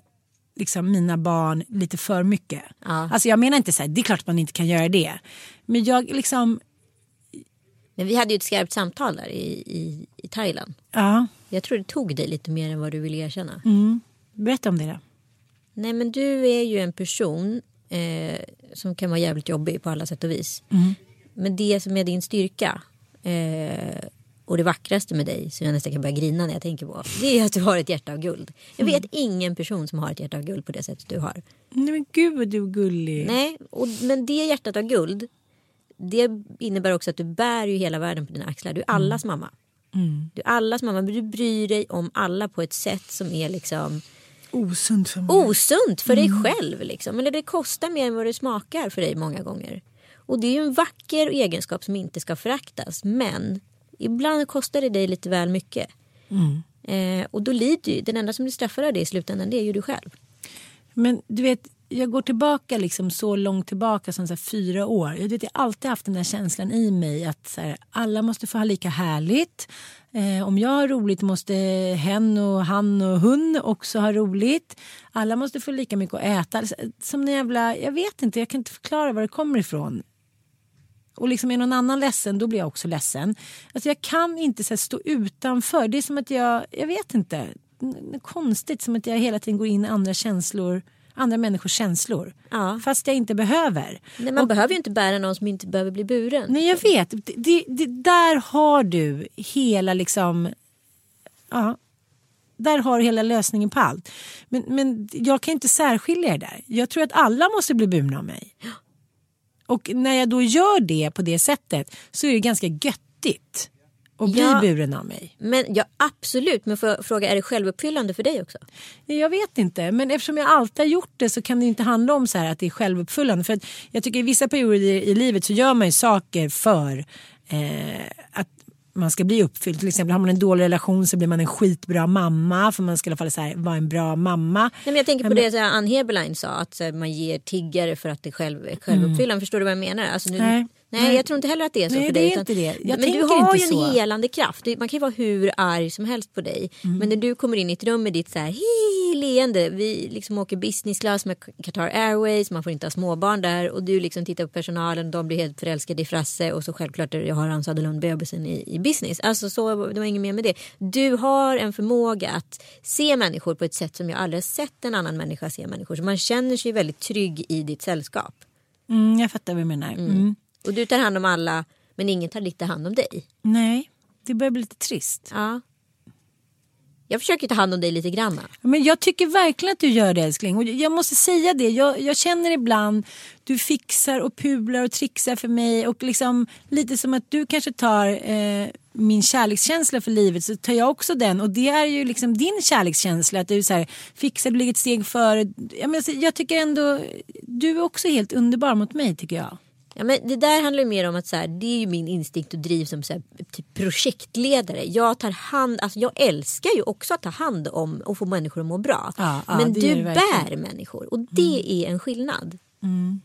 liksom mina barn lite för mycket. Ja. Alltså jag menar inte så här, det är klart att man inte kan göra det. Men jag liksom... Men vi hade ju ett skarpt samtal där i, i, i Thailand. Ja. Jag tror det tog dig lite mer än vad du ville erkänna. Mm. Berätta om det då. Nej, men du är ju en person eh, som kan vara jävligt jobbig på alla sätt och vis. Mm. Men det som är din styrka... Eh, och det vackraste med dig, så jag nästan kan börja grina när jag tänker på, det är att du har ett hjärta av guld. Jag vet mm. ingen person som har ett hjärta av guld på det sättet du har. Nej, men gud vad du är gullig. Nej, och, men det hjärtat av guld, det innebär också att du bär ju hela världen på dina axlar. Du är allas mm. mamma. Mm. Du är allas mamma, men du bryr dig om alla på ett sätt som är liksom osunt för mig. Osunt för mm. dig själv liksom. Eller det kostar mer än vad det smakar för dig många gånger. Och det är ju en vacker egenskap som inte ska föraktas. Men ibland kostar det dig lite väl mycket. Mm. Eh, och då lider ju, den enda som du straffar av det i slutändan, det är ju du själv. Men du vet, jag går tillbaka liksom så långt tillbaka som så här fyra år. Jag vet, jag har alltid haft den där känslan i mig att så här, alla måste få ha lika härligt. Eh, om jag har roligt måste hen och han och hon också ha roligt. Alla måste få lika mycket att äta. Som en jävla, jag vet inte, jag kan inte förklara var det kommer ifrån. Och liksom är någon annan ledsen, då blir jag också ledsen. Alltså jag kan inte så här, stå utanför. Det är som att jag, jag vet inte. Det är konstigt, som att jag hela tiden går in i andra känslor. Andra människors känslor. Ja. Fast jag inte behöver. Nej, man och, behöver ju inte bära någon som inte behöver bli buren. Nej, jag vet. Det, det, där har du hela liksom... Ja. Där har du hela lösningen på allt. Men, men jag kan inte särskilja det där. Jag tror att alla måste bli burna av mig. Ja. Och när jag då gör det på det sättet så är det ganska göttigt. och bli ja, buren av mig. Men, ja, absolut. Men får jag fråga, är det självuppfyllande för dig också? Jag vet inte. Men eftersom jag alltid har gjort det så kan det inte handla om så här att det är självuppfyllande. För att jag tycker i vissa perioder i, i livet så gör man ju saker för eh, att man ska bli uppfylld. Till exempel har man en dålig relation så blir man en skitbra mamma. För man ska i alla fall så här, vara en bra mamma. Nej, men jag tänker på men, det så här, Ann Heberlein sa. Att så här, man ger tiggare för att det är själv, självuppfyllande. Mm. Förstår du vad jag menar? Alltså, nu, nej. Nej, jag tror inte heller att det är så nej, för dig. Utan, det. Men du har ju en så. helande kraft. Man kan ju vara hur arg som helst på dig. Mm. Men när du kommer in i ett rum med ditt så här, hej, leende. Vi liksom åker business class med Qatar Airways. Man får inte ha småbarn där. Och du liksom tittar på personalen. De blir helt förälskade i Frasse. Och så självklart jag har Hans Adelund bebisen i, i business. Alltså så, det var inget mer med det. Du har en förmåga att se människor på ett sätt som jag aldrig har sett en annan människa se människor. Så man känner sig väldigt trygg i ditt sällskap. Mm, jag fattar vad du menar. Mm. Mm. Och du tar hand om alla, men ingen tar lite hand om dig. Nej, det börjar bli lite trist. Ja. Jag försöker ta hand om dig lite grann. Men jag tycker verkligen att du gör det, älskling. Och jag måste säga det, jag, jag känner ibland... Du fixar och pular och trixar för mig. Och liksom lite som att du kanske tar eh, min kärlekskänsla för livet. Så tar jag också den. Och det är ju liksom din kärlekskänsla. Att du så här, fixar, du ligger ett steg före. Jag, menar, jag tycker ändå... Du är också helt underbar mot mig, tycker jag. Ja, men det där handlar ju mer om att så här, det är ju min instinkt och driv som så här, typ projektledare. Jag tar hand, alltså jag älskar ju också att ta hand om och få människor att må bra. Ja, ja, men du bär människor och det mm. är en skillnad. Mm.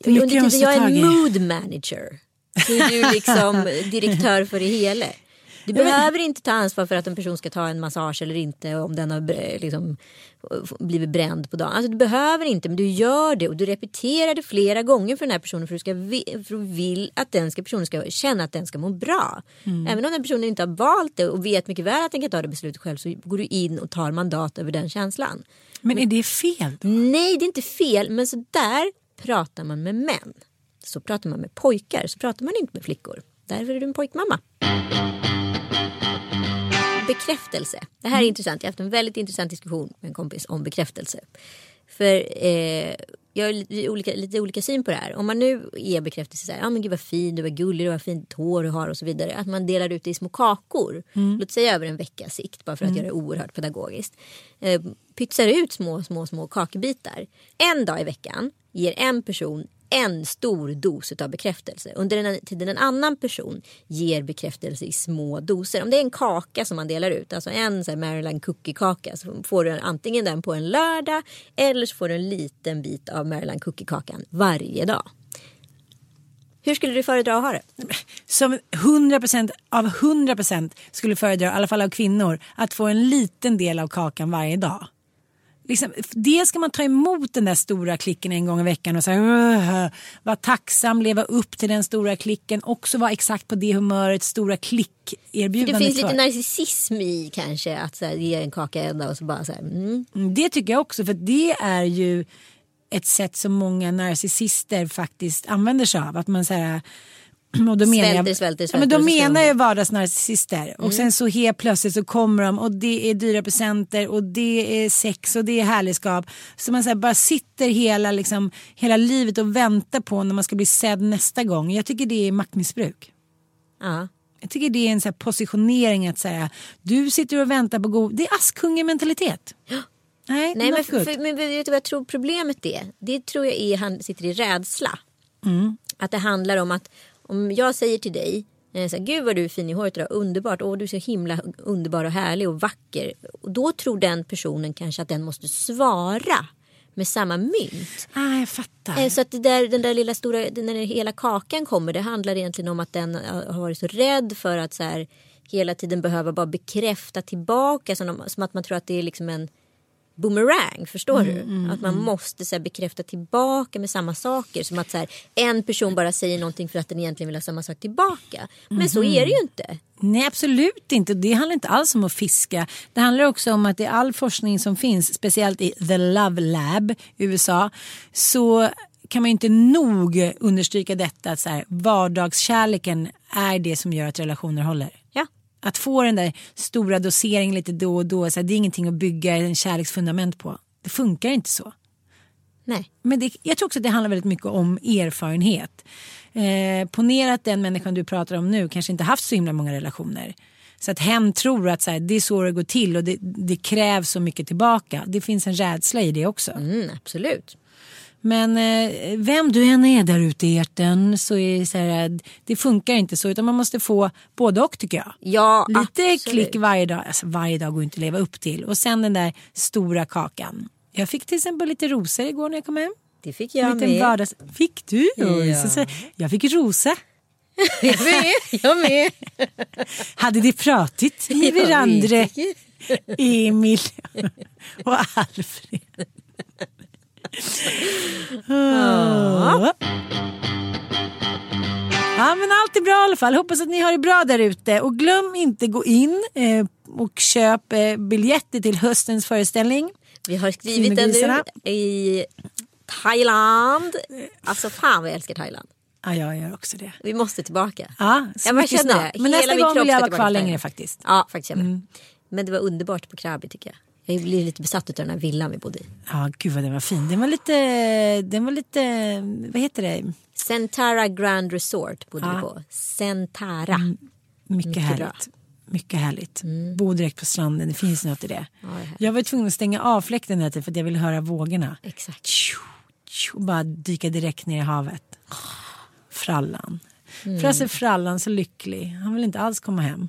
Det under tiden jag, jag är en mood manager. Så är du liksom direktör för det hela. Du behöver inte ta ansvar för att en person ska ta en massage eller inte. Om den har liksom blivit bränd på dagen. Alltså du behöver inte, men du gör det. Och du repeterar det flera gånger för den här personen. För du, ska, för du vill att den ska, personen ska känna att den ska må bra. Mm. Även om den personen inte har valt det. Och vet mycket väl att den kan ta det beslutet själv. Så går du in och tar mandat över den känslan. Men är det fel då? Nej, det är inte fel. Men så där pratar man med män. Så pratar man med pojkar. Så pratar man inte med flickor. Därför är du en pojkmamma. Bekräftelse. Det här är intressant. Jag har haft en väldigt intressant diskussion med en kompis om bekräftelse. För eh, jag har lite olika, lite olika syn på det här. Om man nu ger bekräftelse så här, ja ah, men gud vad fin, du var gullig, du var fint hår du har och så vidare. Att man delar ut det i små kakor. Mm. Låt säga över en veckas sikt, bara för att mm. göra det oerhört pedagogiskt. Eh, pytsar ut små, små, små kakbitar. En dag i veckan ger en person en stor dos av bekräftelse. Under den tiden en annan person ger bekräftelse i små doser. Om det är en kaka som man delar ut, alltså en så här Maryland cookie-kaka, så får du antingen den på en lördag eller så får du en liten bit av Maryland cookie-kakan varje dag. Hur skulle du föredra att ha det? Som hundra procent av hundra procent skulle föredra, i alla fall av kvinnor, att få en liten del av kakan varje dag. Liksom, det ska man ta emot den där stora klicken en gång i veckan och så här, vara tacksam, leva upp till den stora klicken, också vara exakt på det humöret, stora klick erbjudandet. Det finns lite narcissism i kanske att så här, ge en kaka en dag och så bara så här, mm. Det tycker jag också, för det är ju ett sätt som många narcissister faktiskt använder sig av, att man så här, och då menar svälter, jag, svälter, svälter, ja, men då menar jag vardagsnarcissister. Mm. Och sen så helt plötsligt så kommer de och det är dyra presenter och det är sex och det är härligskap. Så man så här bara sitter hela, liksom, hela livet och väntar på när man ska bli sedd nästa gång. Jag tycker det är maktmissbruk. Uh-huh. Jag tycker det är en så här positionering att så här, du sitter och väntar på god... Det är askungementalitet. Ja. Nej, Nej men, för, för, men vet du vad jag tror problemet är? Det tror jag är han sitter i rädsla. Mm. Att det handlar om att om jag säger till dig, så här, gud vad du är fin i håret idag, underbart, åh du är så himla underbar och härlig och vacker. Och då tror den personen kanske att den måste svara med samma mynt. Ah, jag fattar. Så att det där, den där lilla stora, den där hela kakan kommer, det handlar egentligen om att den har varit så rädd för att så här, hela tiden behöva bara bekräfta tillbaka, som att man tror att det är liksom en boomerang, förstår mm, du? Mm, att man mm. måste så här, bekräfta tillbaka med samma saker. Som att så här, en person bara säger någonting för att den egentligen vill ha samma sak tillbaka. Men mm. så är det ju inte. Nej, absolut inte. Det handlar inte alls om att fiska. Det handlar också om att i all forskning som finns, speciellt i The Love Lab i U S A, så kan man ju inte nog understryka detta. Att så här, vardagskärleken är det som gör att relationer håller. Ja. Att få den där stora doseringen lite då och då, så här, det är ingenting att bygga en kärleksfundament på. Det funkar inte så. Nej. Men det, jag tror också att det handlar väldigt mycket om erfarenhet. Eh, ponera att den människan du pratar om nu kanske inte haft så himla många relationer. Så att hen tror att så här, det är så det går till och det, det krävs så mycket tillbaka. Det finns en rädsla i det också. Mm, absolut. Men eh, vem du än är där ute i hjärtan så är det så här, det funkar inte så, utan man måste få både och, tycker jag. Ja, lite absolut. Klick varje dag. Alltså, varje dag går inte att leva upp till. Och sen den där stora kakan. Jag fick till exempel lite rosor igår när jag kom hem. Det fick jag med. Vardags... Fick du? Ja. Så, så, jag fick rosa. Jag med, jag med. Hade det pratit med Virandre, Emil och Alfred. Oh. Ja, men allt är bra i alla fall. Hoppas att ni har det bra där ute. Och glöm inte gå in eh, och köp eh, biljetter till höstens föreställning. Vi har skrivit den nu i Thailand. Alltså fan, vi älskar Thailand. Ja, jag gör också det. Vi måste tillbaka. Ja, så jag känner det. Men nästa gång vill jag vara kvar längre faktiskt. Ja, faktiskt. Mm. Men det var underbart på Krabi, tycker jag. Jag blev lite besatt av den här villan vi bodde i. Ja, gud vad den var fin. Den var lite, den var lite, vad heter det? Sentara Grand Resort bodde ja. vi på. Sentara. Mm, mycket, mycket härligt. Bra. Mycket härligt. Mm. Bo direkt på stranden, det finns något i det. Ja, det jag var tvungen att stänga av fläkten här för att jag ville höra vågorna. Exakt. Och bara dyka direkt ner i havet. Frallan. Mm. För att se frallan så lycklig. Han vill inte alls komma hem.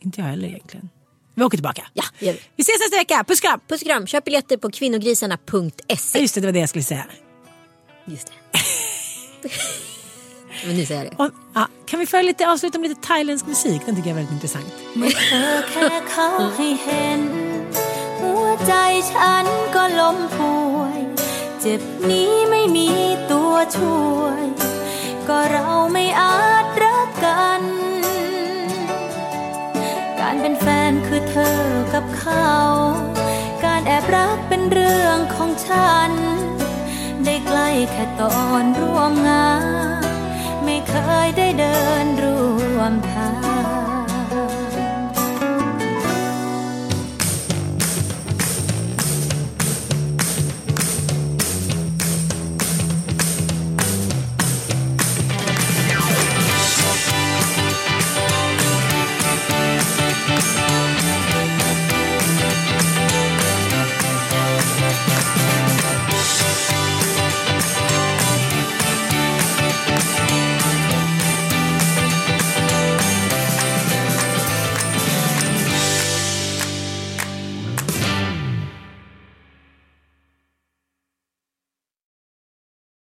Inte jag heller egentligen. Vi åker tillbaka. Ja, vi. vi ses nästa vecka. Puss och kram. Puss och kram. Köp biljetter på kvinnogrisarna punkt se. Just det, det var det jag skulle säga. Just det. Men nu säger jag det. Och, ah, kan vi föra lite avsluta med lite thailändsk musik? Den tycker jag är väldigt intressant. Mm. เป็นแฟนคือเธอกับเขาการแอบรักเป็นเรื่องของฉันได้ใกล้แค่ตอนร่วมงานไม่เคยได้เดินร่วมทาง